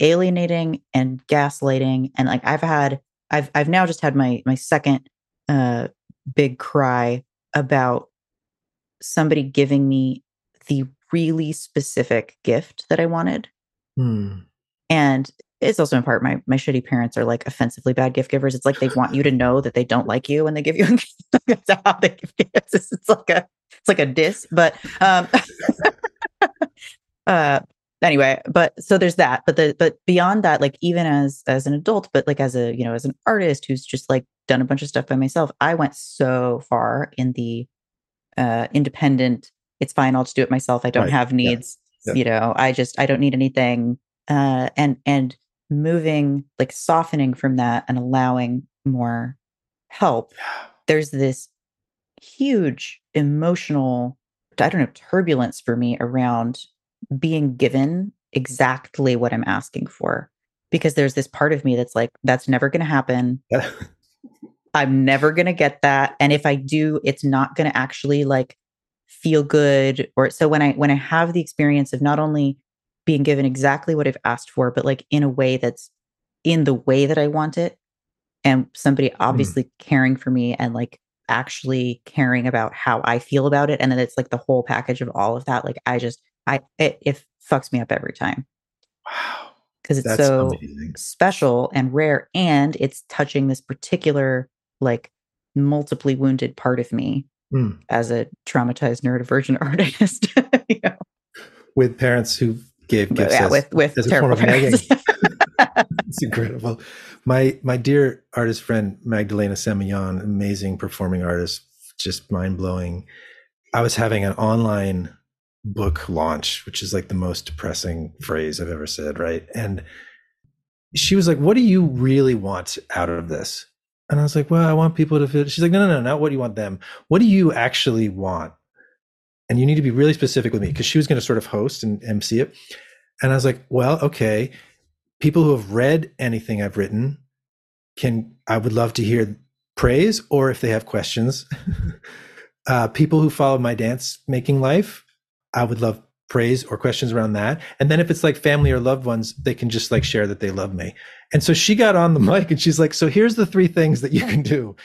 alienating and gaslighting. And like, I've now just had my second big cry about somebody giving me the really specific gift that I wanted. And it's also in part my shitty parents are like offensively bad gift givers. It's like, they want you to know that they don't like you when they give you a gift. That's how they give gifts. It's like a diss, but anyway, but so there's that, but beyond that, like, even as an adult, but like as an artist who's just like done a bunch of stuff by myself, I went so far in the independent, it's fine, I'll just do it myself. I don't have needs, I don't need anything. And moving, like softening from that and allowing more help, there's this huge emotional, I don't know, turbulence for me around being given exactly what I'm asking for. Because there's this part of me that's like, that's never going to happen. I'm never going to get that. And if I do, it's not going to actually like feel good. Or so when I have the experience of not only being given exactly what I've asked for, but like in a way that's in the way that I want it, and somebody obviously caring for me and like actually caring about how I feel about it. And then it's like the whole package of all of that. Like it fucks me up every time. Wow. Because it's that's so amazing. Special and rare. And it's touching this particular, like multiply wounded part of me as a traumatized neurodivergent artist. You know? With parents who gave gifts with as a form of nagging. It's incredible. My dear artist friend, Magdalena Semyon, amazing performing artist, just mind-blowing. I was having an online book launch, which is like the most depressing phrase I've ever said, right? And she was like, what do you really want out of this? And I was like, well, I want people to feel... She's like, no, not what do you want them. What do you actually want? And you need to be really specific with me, because she was going to sort of host and MC it. And I was like, well, okay, people who have read anything I've written I would love to hear praise, or if they have questions, people who follow my dance making life, I would love praise or questions around that. And then if it's like family or loved ones, they can just like share that they love me. And so she got on the mic and she's like, so here's the three things that you can do.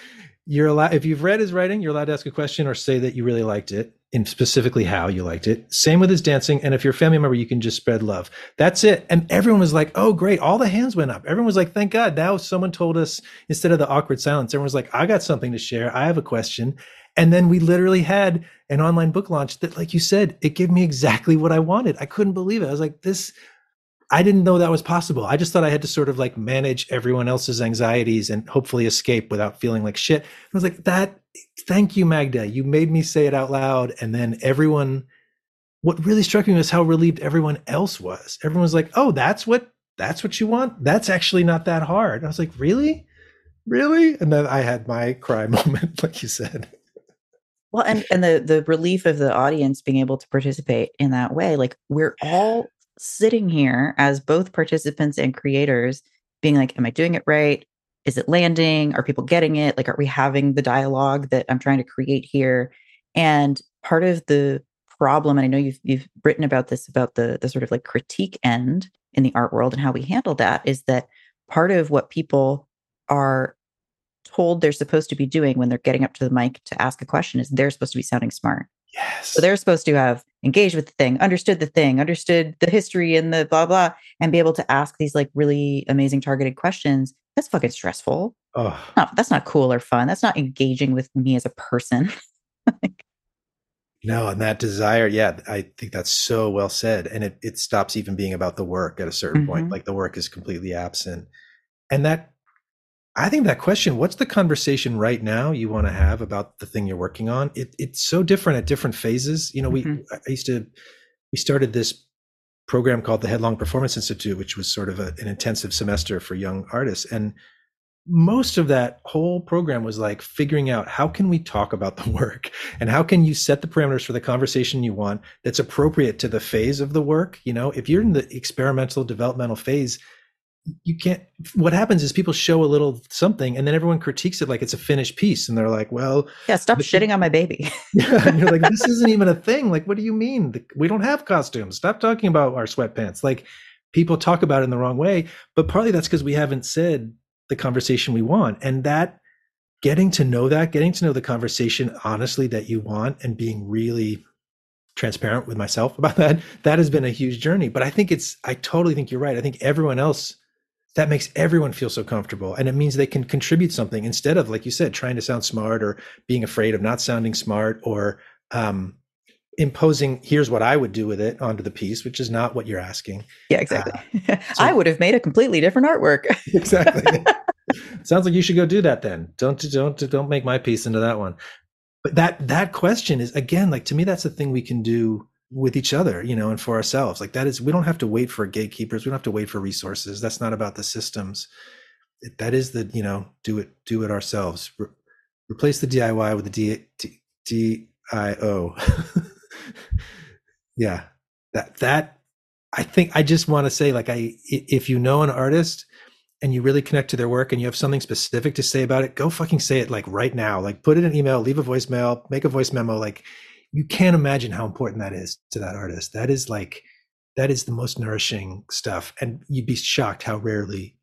You're allowed, if you've read his writing, you're allowed to ask a question or say that you really liked it, and specifically how you liked it. Same with his dancing. And if you're a family member, you can just spread love. That's it. And everyone was like, oh, great. All the hands went up. Everyone was like, thank God. Now someone told us, instead of the awkward silence, everyone was like, I got something to share. I have a question. And then we literally had an online book launch that, like you said, it gave me exactly what I wanted. I couldn't believe it. I was like, I didn't know that was possible. I just thought I had to sort of like manage everyone else's anxieties and hopefully escape without feeling like shit. I was like, thank you, Magda. You made me say it out loud. And then what really struck me was how relieved everyone else was. Everyone was like, oh, that's what you want? That's actually not that hard. And I was like, really? Really? And then I had my cry moment, like you said. Well, and the relief of the audience being able to participate in that way, like we're all sitting here as both participants and creators being like, am I doing it right? Is it landing? Are people getting it? Like, are we having the dialogue that I'm trying to create here? And part of the problem, and I know you've written about this, about the sort of like critique end in the art world and how we handle that, is that part of what people are told they're supposed to be doing when they're getting up to the mic to ask a question is they're supposed to be sounding smart. Yes. So they're supposed to have engaged with the thing, understood the history and the blah, blah, and be able to ask these like really amazing targeted questions. That's fucking stressful. Oh. No, that's not cool or fun. That's not engaging with me as a person. No, and that desire, yeah, I think that's so well said. And it stops even being about the work at a certain point. Like the work is completely absent. And I think that question, what's the conversation right now you want to have about the thing you're working on? It's so different at different phases. You know, we started this program called the Headlong Performance Institute, which was sort of an intensive semester for young artists. And most of that whole program was like figuring out, how can we talk about the work, and how can you set the parameters for the conversation you want that's appropriate to the phase of the work? You know, if you're in the experimental developmental phase, what happens is people show a little something and then everyone critiques it like it's a finished piece. And they're like, well, yeah, stop shitting on my baby. Yeah, and you're like, this isn't even a thing. Like, what do you mean? We don't have costumes. Stop talking about our sweatpants. Like, people talk about it in the wrong way, but partly that's because we haven't said the conversation we want. And that getting to know the conversation honestly that you want, and being really transparent with myself about that has been a huge journey. But I totally think you're right. I think everyone else, that makes everyone feel so comfortable. And it means they can contribute something instead of, like you said, trying to sound smart or being afraid of not sounding smart, or imposing, here's what I would do with it onto the piece, which is not what you're asking. Yeah, exactly. So I would have made a completely different artwork. Exactly. Sounds like you should go do that then. Don't make my piece into that one. But that question is, again, like, to me, that's the thing we can do with each other, you know, and for ourselves. Like that is, we don't have to wait for gatekeepers. We don't have to wait for resources. That's not about the systems. That is the, you know, do it ourselves. Replace the DIY with the DIO. Yeah. That I think I just want to say, like, if you know an artist and you really connect to their work and you have something specific to say about it, go fucking say it, like, right now. Like, put in an email, leave a voicemail, make a voice memo. Like, you can't imagine how important that is to that artist. That is like, that is the most nourishing stuff. And you'd be shocked how rarely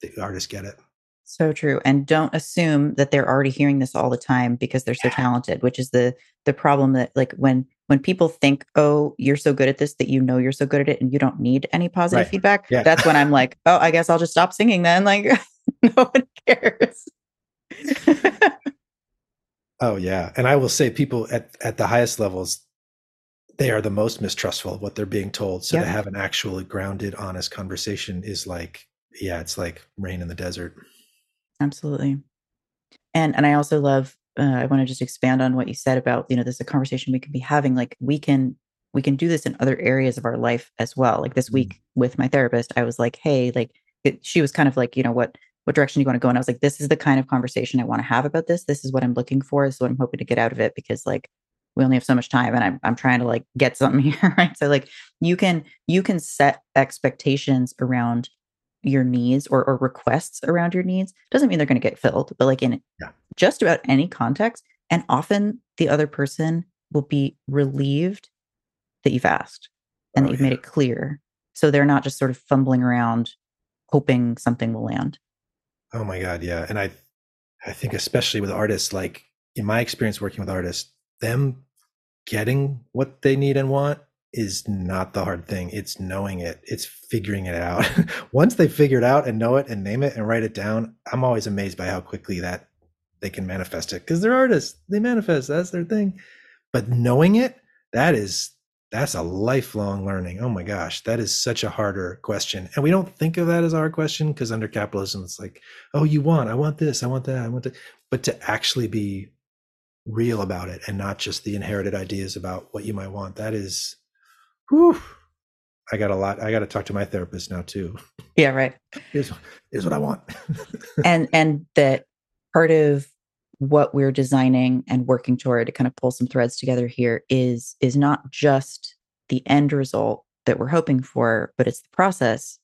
the artists get it. So true. And don't assume that they're already hearing this all the time because they're so talented, which is the problem that, like, when people think, oh, you're so good at this, that, you know, you're so good at it and you don't need any positive feedback. Yeah. That's when I'm like, oh, I guess I'll just stop singing then. Like, no one cares. Oh, yeah. And I will say people at the highest levels, they are the most mistrustful of what they're being told. So to have an actually grounded, honest conversation is like, yeah, it's like rain in the desert. Absolutely. And I also love, I want to just expand on what you said about, you know, this is a conversation we can be having. Like we can do this in other areas of our life as well. Like this week with my therapist, I was like, hey, like she was kind of like, you know, what direction do you want to go? And I was like, this is the kind of conversation I want to have about this. This is what I'm looking for. This is what I'm hoping to get out of it, because like we only have so much time and I'm trying to like get something here. Right. So like you can set expectations around your needs or requests around your needs. Doesn't mean they're going to get filled, but like in just about any context. And often the other person will be relieved that you've asked and that you've made it clear. So they're not just sort of fumbling around hoping something will land. Oh my God. Yeah. And I think especially with artists, like in my experience working with artists, them getting what they need and want is not the hard thing. It's knowing it. It's figuring it out. Once they figure it out and know it and name it and write it down, I'm always amazed by how quickly that they can manifest it, because they're artists. They manifest. That's their thing. But knowing it, that's a lifelong learning. Oh my gosh, that is such a harder question. And we don't think of that as our question, because under capitalism, it's like, oh, I want this, I want that, I want that. But to actually be real about it and not just the inherited ideas about what you might want, that is, whew, I got to talk to my therapist now too. Yeah, right. Here's what I want. and that part of what we're designing and working toward, to kind of pull some threads together here, is not just the end result that we're hoping for, but it's the process.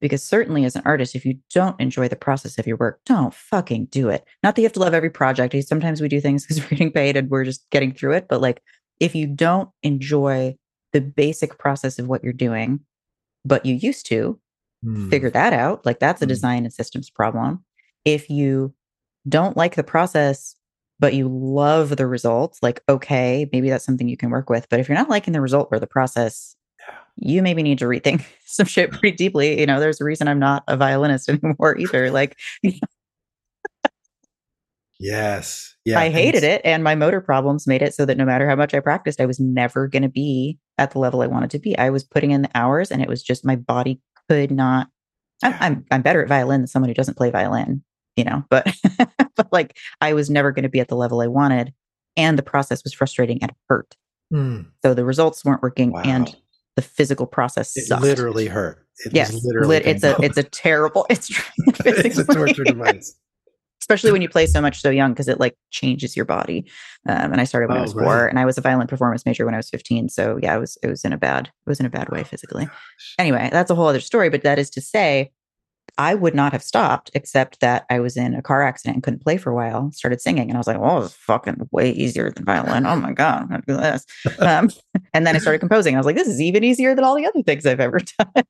Because certainly as an artist, if you don't enjoy the process of your work, don't fucking do it. Not that you have to love every project. Sometimes we do things because we're getting paid and we're just getting through it. But like, if you don't enjoy the basic process of what you're doing, but you used to figure that out. Like that's a design and systems problem. If you don't like the process, but you love the results, like, okay, maybe that's something you can work with. But if you're not liking the result or the process, you maybe need to rethink some shit pretty deeply. You know, there's a reason I'm not a violinist anymore either. Like, yes. Yeah. I hated it. And my motor problems made it so that no matter how much I practiced, I was never going to be at the level I wanted to be. I was putting in the hours and it was just, my body could not. I'm better at violin than someone who doesn't play violin, you know, but, but like I was never going to be at the level I wanted. And the process was frustrating and hurt. So the results weren't working and the physical process sucked. It literally hurt. It's a terrible, it's a torture device. Especially when you play so much so young, because it like changes your body. And I started when I was 4, and I was a violin performance major when I was 15. So yeah, it was in a bad way physically. Anyway, that's a whole other story. But that is to say, I would not have stopped, except that I was in a car accident and couldn't play for a while. Started singing, and I was like, "Oh, this is fucking way easier than violin. Oh my God, I'm gonna do this." And then I started composing. I was like, "This is even easier than all the other things I've ever done."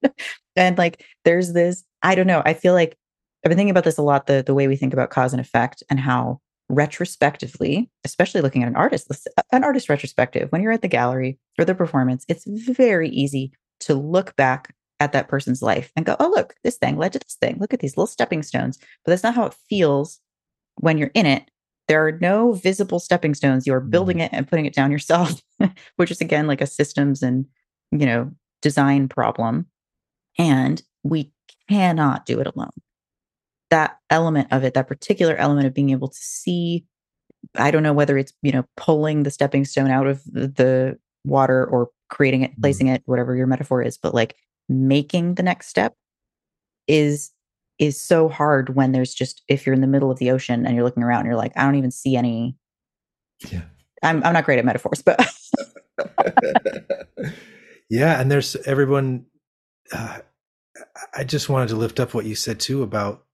And like, there's this. I don't know. I feel like I've been thinking about this a lot, the way we think about cause and effect, and how retrospectively, especially looking at an artist retrospective, when you're at the gallery or the performance, it's very easy to look back at that person's life and go, oh, look, this thing led to this thing. Look at these little stepping stones. But that's not how it feels when you're in it. There are no visible stepping stones. You are building it and putting it down yourself, which is, again, like a systems and, you know, design problem. And we cannot do it alone. That element of it, that particular element of being able to see, I don't know whether it's, you know, pulling the stepping stone out of the water or creating it, placing it, whatever your metaphor is, but like making the next step is so hard when there's just, if you're in the middle of the ocean and you're looking around and you're like, I don't even see any. Yeah. I'm not great at metaphors, but yeah. And there's everyone, I just wanted to lift up what you said too about,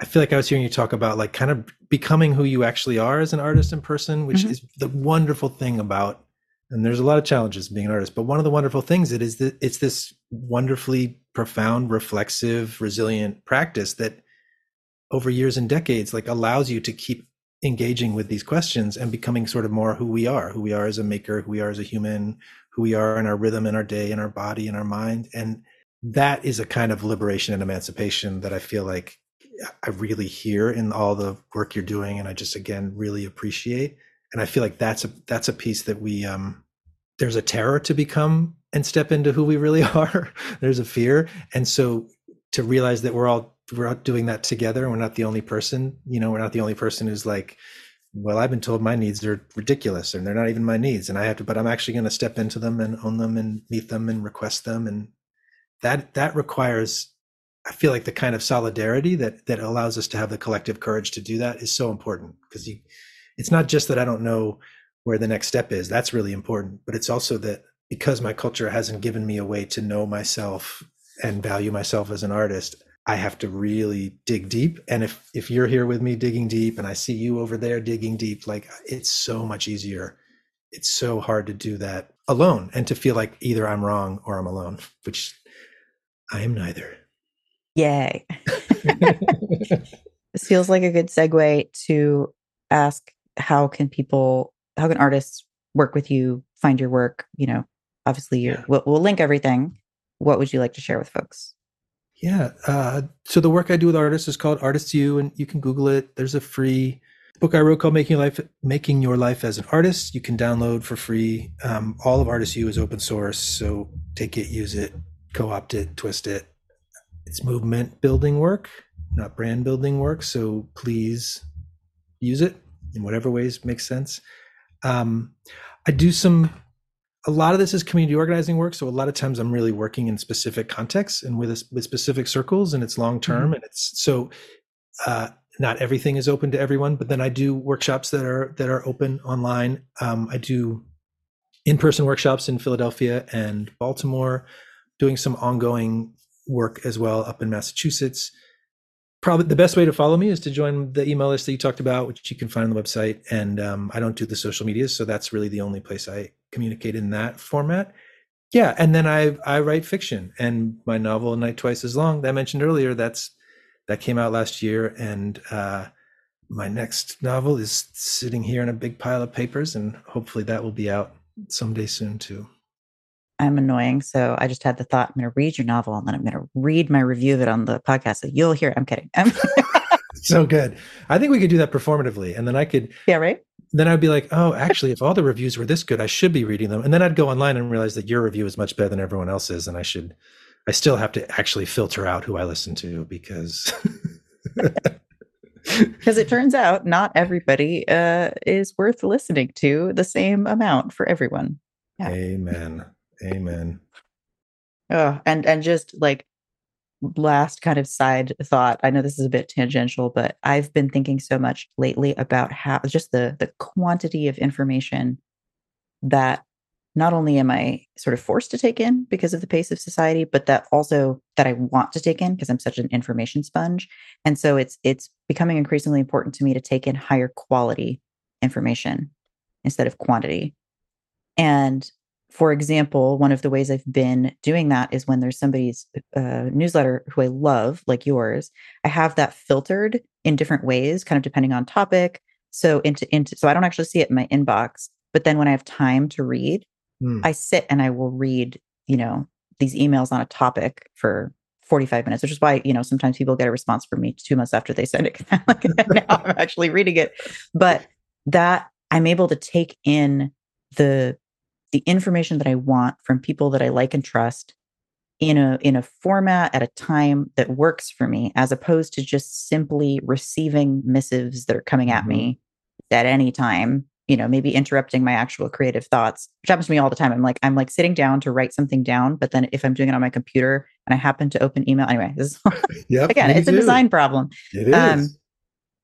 I feel like I was hearing you talk about like kind of becoming who you actually are as an artist in person, which is the wonderful thing about, and there's a lot of challenges being an artist, but one of the wonderful things it is that it's this wonderfully profound, reflexive, resilient practice that over years and decades, like allows you to keep engaging with these questions and becoming sort of more who we are as a maker, who we are as a human, who we are in our rhythm, in our day, in our body, in our mind. And that is a kind of liberation and emancipation that I feel like I really hear in all the work you're doing. And I just, again, really appreciate. And I feel like that's a piece that we, there's a terror to become and step into who we really are. There's a fear. And so to realize that we're all doing that together and we're not the only person, you know, we're not the only person who's like, well, I've been told my needs are ridiculous and they're not even my needs. And I have to, but I'm actually going to step into them and own them and meet them and request them. And that requires, I feel like the kind of solidarity that allows us to have the collective courage to do that is so important because it's not just that I don't know where the next step is. That's really important, but it's also that because my culture hasn't given me a way to know myself and value myself as an artist, I have to really dig deep. And if you're here with me digging deep and I see you over there digging deep, like it's so much easier. It's so hard to do that alone and to feel like either I'm wrong or I'm alone, which I am neither. Yay. This feels like a good segue to ask how can artists work with you, find your work, you know, obviously we'll link everything. What would you like to share with folks? Yeah. So the work I do with artists is called Artist's U, and you can Google it. There's a free book I wrote called Making Your Life as an Artist. You can download for free. All of Artist's U is open source. So take it, use it, co-opt it, twist it. It's movement building work, not brand building work. So please use it in whatever ways makes sense. I do a lot of this is community organizing work. So a lot of times I'm really working in specific contexts and with specific circles, and it's long-term and it's so not everything is open to everyone, but then I do workshops that are open online. I do in-person workshops in Philadelphia and Baltimore, doing some ongoing work as well up in Massachusetts. Probably the best way to follow me is to join the email list that you talked about, which you can find on the website. And I don't do the social media, so that's really the only place I communicate in that format. Yeah, and then I write fiction, and my novel Night Twice as Long that I mentioned earlier, that came out last year, and my next novel is sitting here in a big pile of papers, and hopefully that will be out someday soon too. I'm annoying. So I just had the thought, I'm going to read your novel and then I'm going to read my review of it on the podcast. So you'll hear it. I'm kidding. So good. I think we could do that performatively. And then I could. Yeah, right. Then I'd be like, oh, actually, if all the reviews were this good, I should be reading them. And then I'd go online and realize that your review is much better than everyone else's. And I still have to actually filter out who I listen to because. Because it turns out not everybody is worth listening to the same amount for everyone. Yeah. Amen. Oh, and just like last kind of side thought, I know this is a bit tangential, but I've been thinking so much lately about how just the quantity of information that not only am I sort of forced to take in because of the pace of society, but that also that I want to take in because I'm such an information sponge. And so it's becoming increasingly important to me to take in higher quality information instead of quantity. And for example, one of the ways I've been doing that is when there's somebody's newsletter who I love, like yours, I have that filtered in different ways, kind of depending on topic. So so I don't actually see it in my inbox, but then when I have time to read, I sit and I will read, you know, these emails on a topic for 45 minutes, which is why, you know, sometimes people get a response from me 2 months after they send it. Like, now I'm actually reading it, but that I'm able to take in the information that I want from people that I like and trust in a format at a time that works for me, as opposed to just simply receiving missives that are coming at me at any time you know, maybe interrupting my actual creative thoughts, which happens to me all the time. I'm like sitting down to write something down, but then if I'm doing it on my computer and I happen to open email anyway, this is, yep, again, it's a design problem. It is.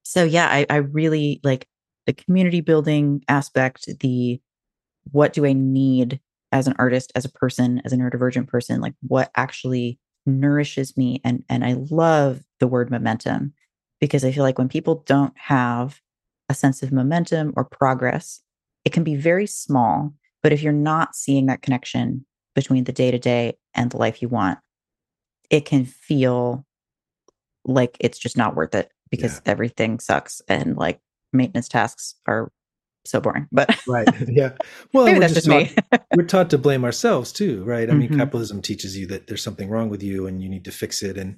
So yeah, I really like the community building aspect, the, what do I need as an artist, as a person, as a neurodivergent person, like what actually nourishes me. And I love the word momentum, because I feel like when people don't have a sense of momentum or progress, it can be very small, but if you're not seeing that connection between the day-to-day and the life you want, it can feel like it's just not worth it, because everything sucks and like maintenance tasks are so boring, but right. Yeah. Well, maybe that's just me. We're taught to blame ourselves too, right? I mean, capitalism teaches you that there's something wrong with you and you need to fix it. And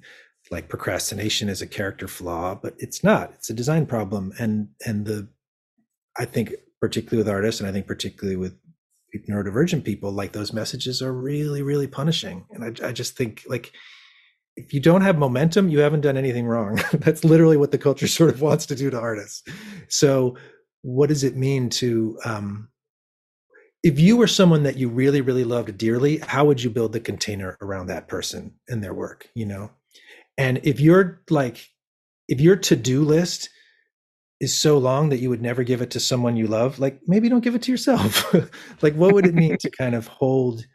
like procrastination is a character flaw, but it's not, it's a design problem. And the, I think particularly with artists, and I think particularly with neurodivergent people, like those messages are really, really punishing. And I just think like, if you don't have momentum, you haven't done anything wrong. That's literally what the culture sort of wants to do to artists. So what does it mean to, if you were someone that you really, really loved dearly, how would you build the container around that person and their work, you know? And if you're like, if your to-do list is so long that you would never give it to someone you love, like maybe don't give it to yourself. Like, what would it mean to kind of hold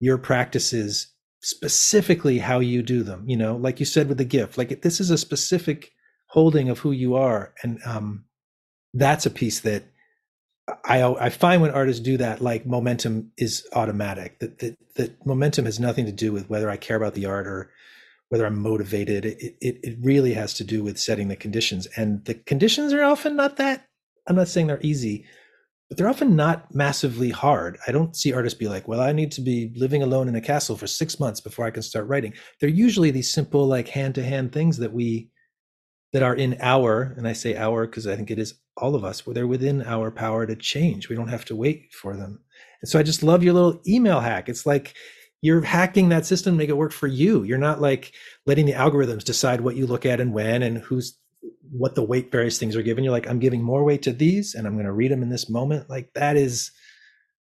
your practices specifically how you do them? You know, like you said with the gift, like this is a specific holding of who you are. And that's a piece that I find when artists do that, like momentum is automatic, that momentum has nothing to do with whether I care about the art or whether I'm motivated. It really has to do with setting the conditions, and the conditions are often not that, I'm not saying they're easy, but they're often not massively hard. I don't see artists be like, well, I need to be living alone in a castle for 6 months before I can start writing. They're usually these simple, like hand-to-hand things that are in our, and I say our, because I think it is all of us, where they're within our power to change. We don't have to wait for them. And so I just love your little email hack. It's like, you're hacking that system, make it work for you. You're not like letting the algorithms decide what you look at and when and who's, what the weight various things are given. You're like, I'm giving more weight to these and I'm going to read them in this moment. Like that is,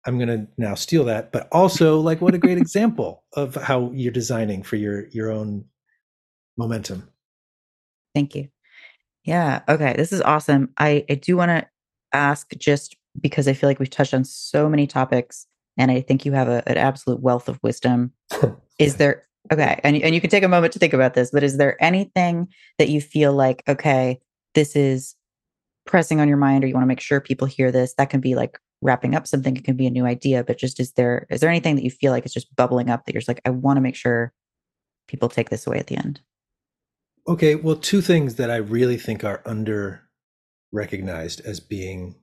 I'm going to now steal that. But also like, what a great example of how you're designing for your own momentum. Thank you. Yeah. Okay. This is awesome. I do want to ask, just because I feel like we've touched on so many topics and I think you have an absolute wealth of wisdom. Is there, okay, and you can take a moment to think about this, but is there anything that you feel like, okay, this is pressing on your mind or you want to make sure people hear this? That can be like wrapping up something. It can be a new idea, but just is there anything that you feel like it's just bubbling up that you're just like, I want to make sure people take this away at the end? Okay, well, two things that I really think are under-recognized as being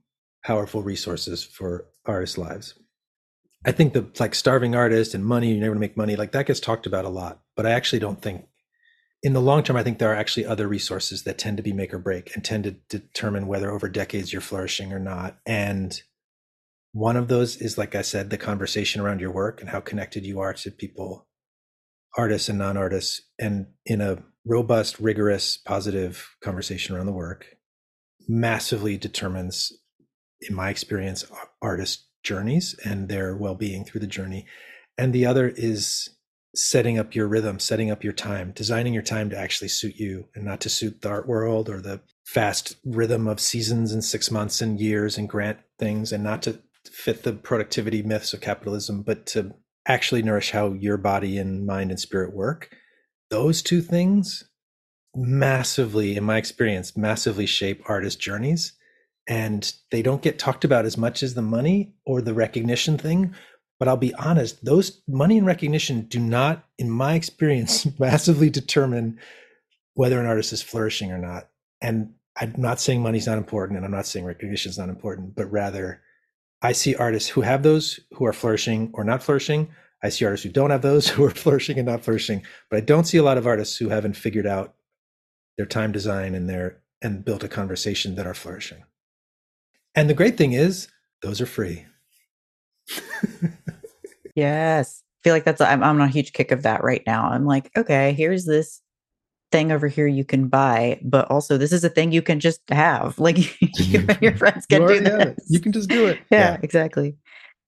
powerful resources for artists' lives. I think the like starving artist and money, you're never gonna make money, like that gets talked about a lot, but I actually don't think in the long term, I think there are actually other resources that tend to be make or break and tend to determine whether over decades you're flourishing or not. And one of those is, like I said, the conversation around your work and how connected you are to people, artists and non-artists, and in a robust, rigorous, positive conversation around the work massively determines, in my experience, artists' journeys and their well-being through the journey. And the other is setting up your rhythm, setting up your time, designing your time to actually suit you and not to suit the art world or the fast rhythm of seasons and 6 months and years and grant things, and not to fit the productivity myths of capitalism, but to actually nourish how your body and mind and spirit work. Those two things massively, in my experience, massively shape artist journeys. And they don't get talked about as much as the money or the recognition thing. But I'll be honest, those money and recognition do not, in my experience, massively determine whether an artist is flourishing or not. And I'm not saying money's not important, and I'm not saying recognition is not important, but rather I see artists who have those who are flourishing or not flourishing. I see artists who don't have those who are flourishing and not flourishing. But I don't see a lot of artists who haven't figured out their time design and built a conversation that are flourishing. And the great thing is, those are free. Yes. I feel like I'm on a huge kick of that right now. I'm like, okay, here's this thing over here you can buy, but also this is a thing you can just have. Like you and your friends can do this. You can just do it. Yeah, exactly.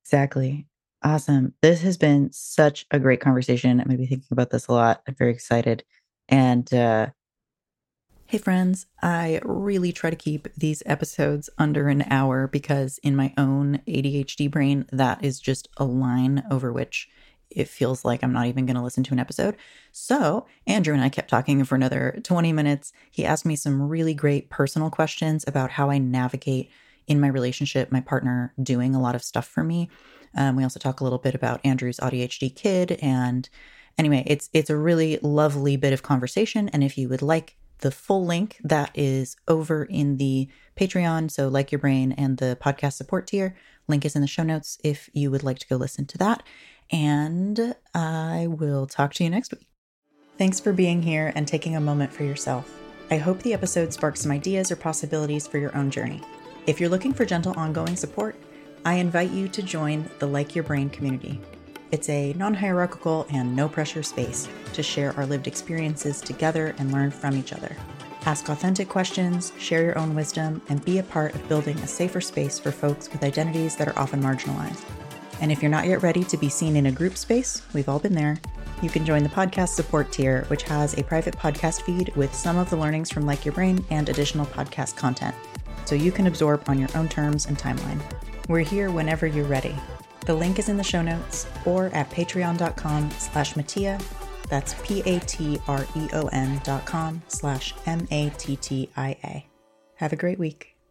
Exactly. Awesome. This has been such a great conversation. I'm going to be thinking about this a lot. I'm very excited. And, hey friends, I really try to keep these episodes under an hour because in my own ADHD brain, that is just a line over which it feels like I'm not even going to listen to an episode. So Andrew and I kept talking for another 20 minutes. He asked me some really great personal questions about how I navigate in my relationship, my partner doing a lot of stuff for me. We also talk a little bit about Andrew's AuDHD kid. And anyway, it's a really lovely bit of conversation. And if you would like the full link, that is over in the Patreon. So Like Your Brain and the podcast support tier. Link is in the show notes if you would like to go listen to that. And I will talk to you next week. Thanks for being here and taking a moment for yourself. I hope the episode sparks some ideas or possibilities for your own journey. If you're looking for gentle ongoing support, I invite you to join the Like Your Brain community. It's a non-hierarchical and no-pressure space to share our lived experiences together and learn from each other. Ask authentic questions, share your own wisdom, and be a part of building a safer space for folks with identities that are often marginalized. And if you're not yet ready to be seen in a group space, we've all been there, you can join the podcast support tier, which has a private podcast feed with some of the learnings from Like Your Brain and additional podcast content, so you can absorb on your own terms and timeline. We're here whenever you're ready. The link is in the show notes or at patreon.com/Mattia. That's patreon.com/MATTIA. Have a great week.